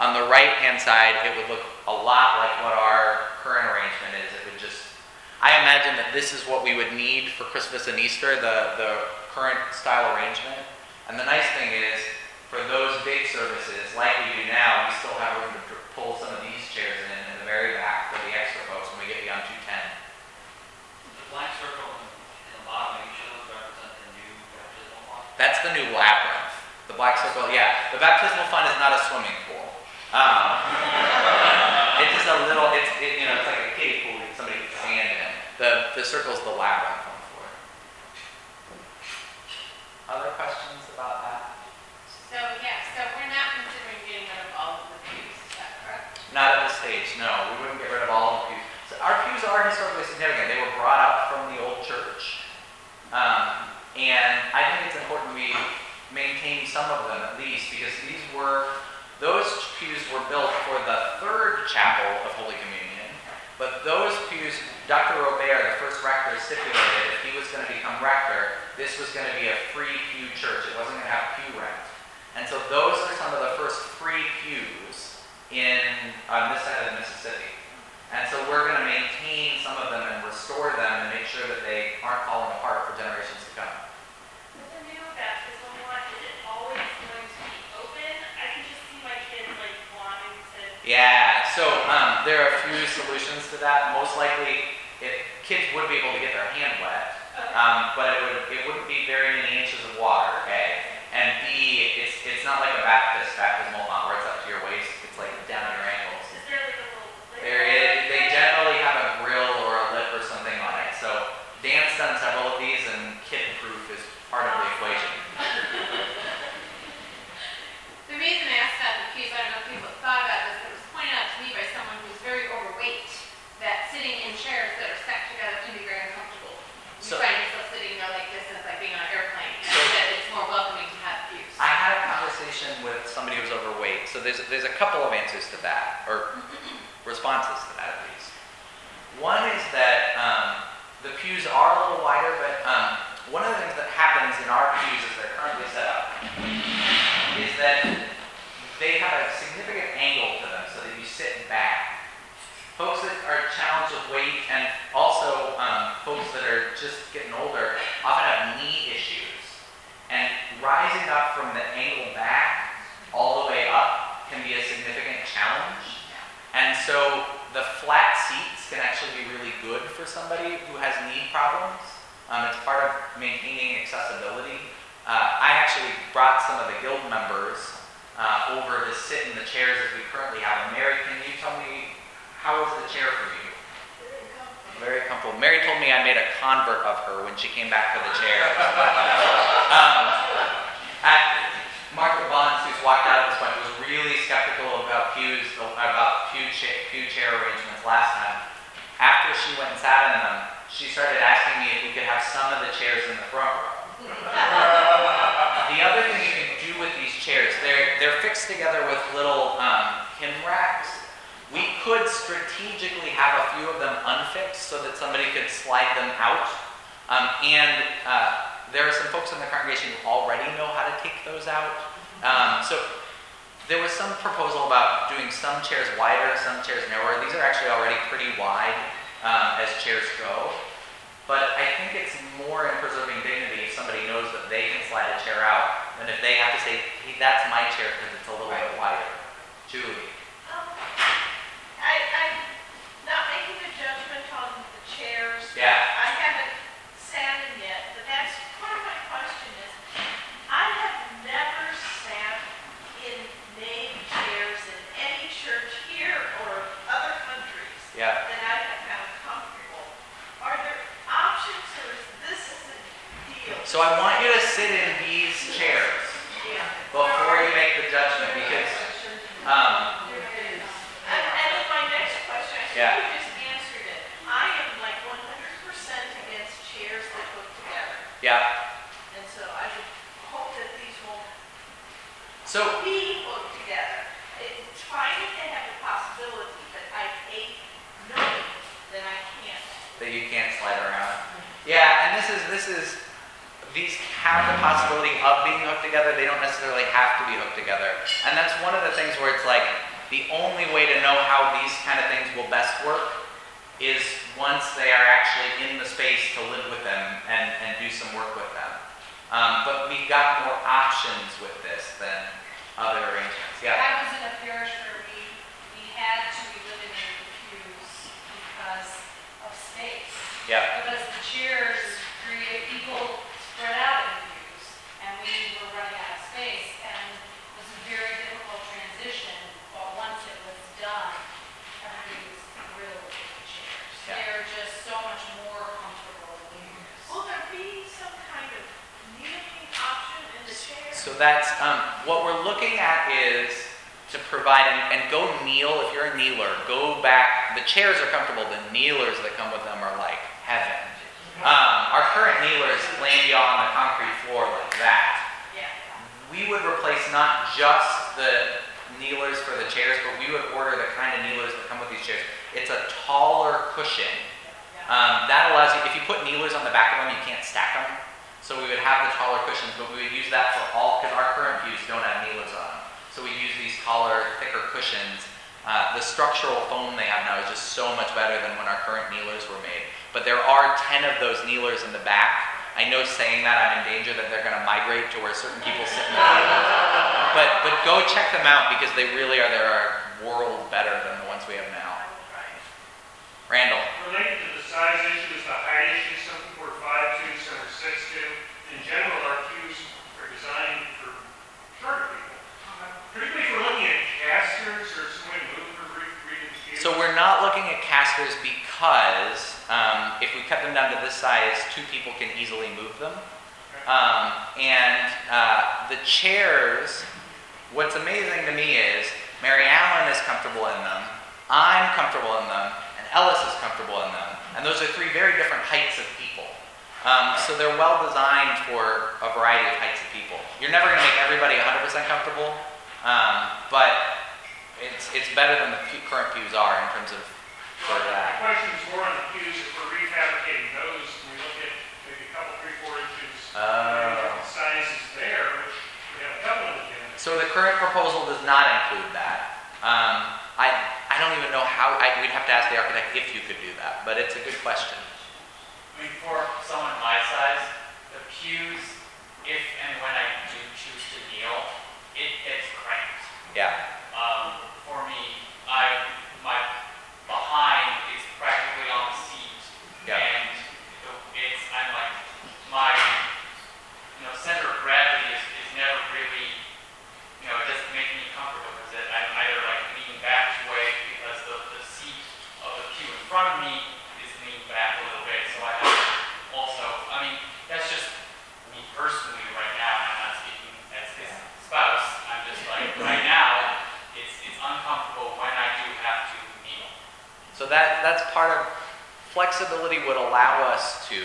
On the right-hand side, it would look a lot like what our current arrangement is. It would just, I imagine that this is what we would need for Christmas and Easter, the current style arrangement. And the nice thing is, for those big services, like we do now, we still have room to pull some of these chairs in the very back for the extra folks when we get beyond 210. The black circle in the bottom, you should also represent the new baptismal font. That's the new labyrinth. The black circle, yeah. The baptismal font is not a swimming pool. It's just a little, it's you know, it's like a kiddie pool that somebody can stand in. The circle's the labyrinth on the floor. Other questions about that? So, yeah, so we're not considering getting rid of all of the pews, is that correct? Not at this stage, no. We wouldn't get rid of all of the pews. So our pews are historically significant. They were brought up from the old church. And I think it's important we maintain some of them at least, because those pews were built for the third chapel of Holy Communion, but those pews, Dr. Robert, the first rector, stipulated if he was going to become rector, this was going to be a free pew church. It wasn't going to have pew rent. And so those are some of the first free pews on this side of the Mississippi. And so we're going to maintain some of them and restore them and make sure that they aren't falling apart for generations to come. Yeah, so there are a few solutions to that. Most likely, kids would be able to get their hand wet, but it wouldn't be very many inches of water, A. And B, it's not like a Baptist baptismal font where it's up to your waist. It's like down to your ankles. Is there like a little? There is. They generally have a grill or a lip or something on it. So Dan's done several of these, and kid-proof is part of the equation. The reason I asked that in case I don't know if people thought about this. Chairs that are stacked together can be very uncomfortable. You find yourself sitting there like this, and it's like being on an airplane. And it's more welcoming to have views. I had a conversation with somebody who's overweight, so there's a couple of answers to that, or responses to that at least. One is that the pews are a little wider, but one of the things that happens in our pews as they're currently set up is that they have a significant angle to them, so that you sit back. Folks that are challenged with weight and also folks that are just getting older often have knee issues. And rising up from the ankle back all the way up can be a significant challenge. And so the flat seats can actually be really good for somebody who has knee problems. It's part of maintaining accessibility. I actually brought some of the guild members over to sit in the chairs as we currently have. And Mary, can you tell me, how was the chair for you? Very comfortable. Mary told me I made a convert of her when she came back for the chair. Mark Bons, who's walked out at this point, was really skeptical about pew chair arrangements last time. After she went and sat in them, she started asking me if we could have some of the chairs in the front row. The other thing you can do with these chairs, they're fixed together with little hymn racks. We could strategically have a few of them unfixed so that somebody could slide them out. There are some folks in the congregation who already know how to take those out. So there was some proposal about doing some chairs wider, some chairs narrower. These are actually already pretty wide as chairs go. But I think it's more in preserving dignity if somebody knows that they can slide a chair out than if they have to say, hey, that's my chair because it's a little bit wider. Julie. I'm not making a judgment on the chairs. Yeah. I haven't sat in yet, but that's part of my question is, I have never sat in made chairs in any church here or other countries that I have found comfortable. Are there options or is this the deal? So I want you to sit in these chairs before you make the judgment because... You just answered it. I am like 100% against chairs that look together. Yeah. And so I would hope that these won't be looked together. It's fine if they have the possibility, but I hate knowing that I can't. That you can't slide around. Yeah, and these have the possibility of being hooked together. They don't necessarily have to be hooked together. And that's one of the things where it's like, the only way to know how these kind of things will best work is once they are actually in the space to live with them and do some work with them. But we've got more options with this than other arrangements. Yeah. I was in a parish where we had to be living in the pews because of space. Yeah. Because the chairs create people spread out in the pews, and we were running out of space, and it was a very difficult transition. Once it was done, everybody was thrilled with the chairs. Yeah. They're just so much more comfortable than yours. Will there be some kind of community option in the chairs? So that's what we're looking at is to provide and go kneel. If you're a kneeler, go back. The chairs are comfortable. The kneelers that come with them are like heaven. Our current kneelers land you on the concrete floor like that. Yeah. We would replace not just the kneelers for the chairs, but we would order the kind of kneelers that come with these chairs. It's a taller cushion. That allows you, if you put kneelers on the back of them, you can't stack them. So we would have the taller cushions, but we would use that for all, because our current pews don't have kneelers on them. So we use these taller, thicker cushions. The structural foam they have now is just so much better than when our current kneelers were made. But there are 10 of those kneelers in the back. I know saying that I'm in danger that they're going to migrate to where certain people sit in the table. But go check them out because they really are a world better than the ones we have now. Randall. Related to the size issue is the height issue. Some people are 5'2", some are 6'2". In general, our pews are designed for shorter people. Particularly if we're looking at casters or someone moving for reading the pew. So we're not looking at casters because... if we cut them down to this size, two people can easily move them. The chairs, what's amazing to me is Mary Allen is comfortable in them, I'm comfortable in them, and Ellis is comfortable in them. And those are three very different heights of people. So they're well designed for a variety of heights of people. You're never going to make everybody 100% comfortable, but it's better than the current pews are in terms of. The question is more on the pews if we're refabricating those and we look at maybe a couple, 3-4 inches sizes there, which we have a couple of them. So the current proposal does not include that. I don't even know how, we'd have to ask the architect if you could do that, but it's a good question. I mean, for someone my size, the pews, if and when I do flexibility would allow us to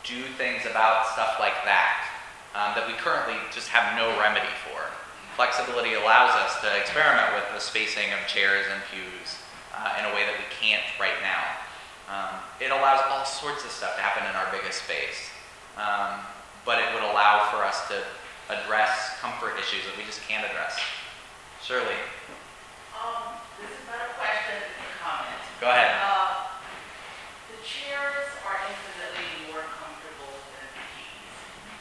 do things about stuff like that, that we currently just have no remedy for. Flexibility allows us to experiment with the spacing of chairs and pews in a way that we can't right now. It allows all sorts of stuff to happen in our biggest space, but it would allow for us to address comfort issues that we just can't address. Shirley. This is not a question, it's a comment. Go ahead. The chairs are infinitely more comfortable than the pews.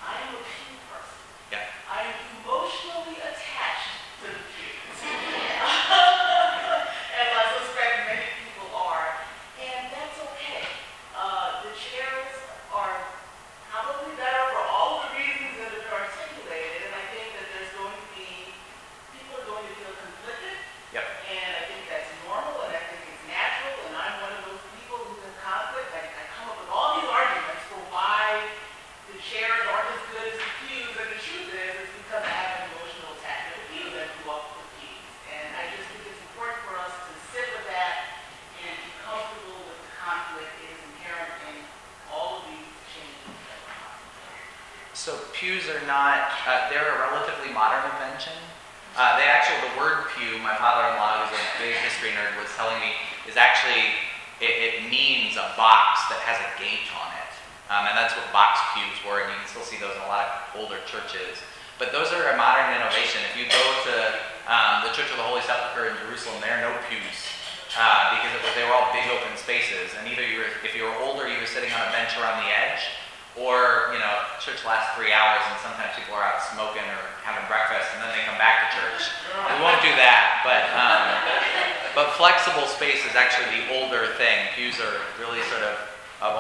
I am a pew person. Yeah. I am emotionally attached to the pews. As I suspect many people are. And that's okay. The chairs are probably better for all the reasons that have been articulated. And I think that there's going to be, people are going to feel conflicted. Yep. And I think that's normal and I think it's natural. And I'm one of those people who's in conflict. I come up with all these arguments for why the chairs aren't as good as the pews. And the truth is it's because I have an emotional attachment to the pews and grew up with pews. And I just think it's important for us to sit with that and be comfortable with the conflict that is inherent in all of these changes that we're talking about. So pews are not, they're a relatively modern invention. The word pew, my father-in-law, who's a big history nerd, was telling me, is actually, it means a box that has a gate on it. And that's what box pews were, and you can still see those in a lot of older churches. But those are a modern innovation. If you go to the Church of the Holy Sepulchre in Jerusalem, there are no pews, because they were all big open spaces. And either you were, if you were older, you were sitting on a bench around the edge, or, you know, church lasts 3 hours and sometimes people are out smoking or having breakfast and then they come back to church. We won't do that, but flexible space is actually the older thing. Pews are really sort of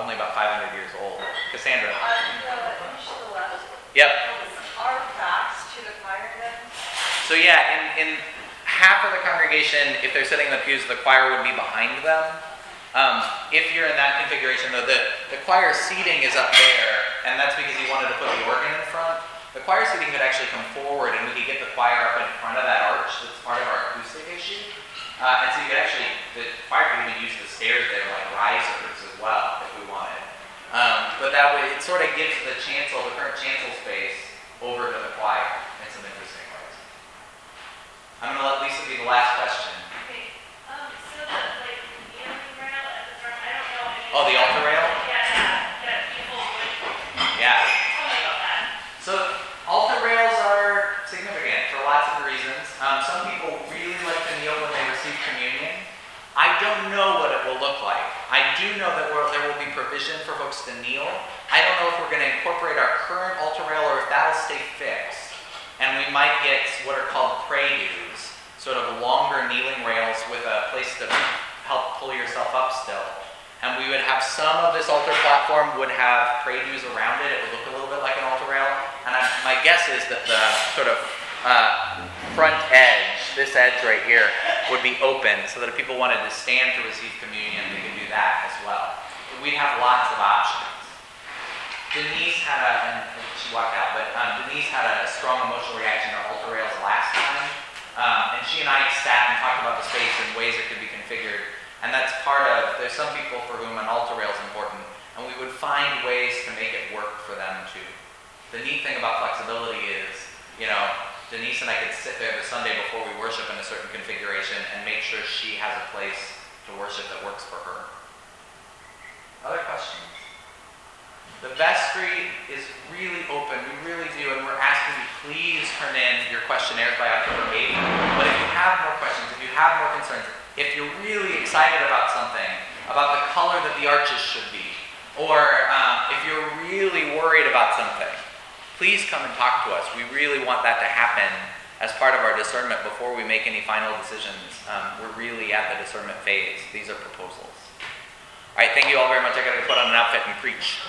only about 500 years old. Cassandra. Yep. Are backs to the choir then? So yeah, in half of the congregation, if they're sitting in the pews, the choir would be behind them. If you're in that configuration, though, the choir seating is up there, and that's because he wanted to put the organ in front. The choir seating could actually come forward, and we could get the choir up in front of that arch that's part of our acoustic issue. And so you could actually, the choir could even use the stairs there like risers as well, if we wanted. But that way, it sort of gives the chancel, the current chancel space, over to the choir in some interesting ways. I'm going to let Lisa be the last question. Oh, the altar rail? Yeah, people would. Yeah. Tell me about that. So, altar rails are significant for lots of reasons. Some people really like to kneel when they receive communion. I don't know what it will look like. I do know that there will be provision for folks to kneel. I don't know if we're going to incorporate our current altar rail or if that'll stay fixed. And we might get what are called prie-dus, sort of longer kneeling rails with a place to help pull yourself up still. And we would have some of this altar platform would have prie-dus around it. It would look a little bit like an altar rail. And my guess is that the sort of front edge, this edge right here, would be open so that if people wanted to stand to receive communion, they could do that as well. We'd have lots of options. Denise had she walked out, but Denise had a strong emotional reaction to altar rails last time. And she and I sat and talked about the space and ways it could be configured. And that's part of, there's some people for whom an altar rail is important, and we would find ways to make it work for them too. The neat thing about flexibility is, you know, Denise and I could sit there the Sunday before we worship in a certain configuration and make sure she has a place to worship that works for her. Other questions? The vestry is really open, we really do, and we're asking you please turn in your questionnaires by October 8th. But if you have more questions, if you have more concerns, if you're really excited about something, about the color that the arches should be, or if you're really worried about something, please come and talk to us. We really want that to happen as part of our discernment before we make any final decisions. We're really at the discernment phase. These are proposals. All right, thank you all very much. I got to put on an outfit and preach.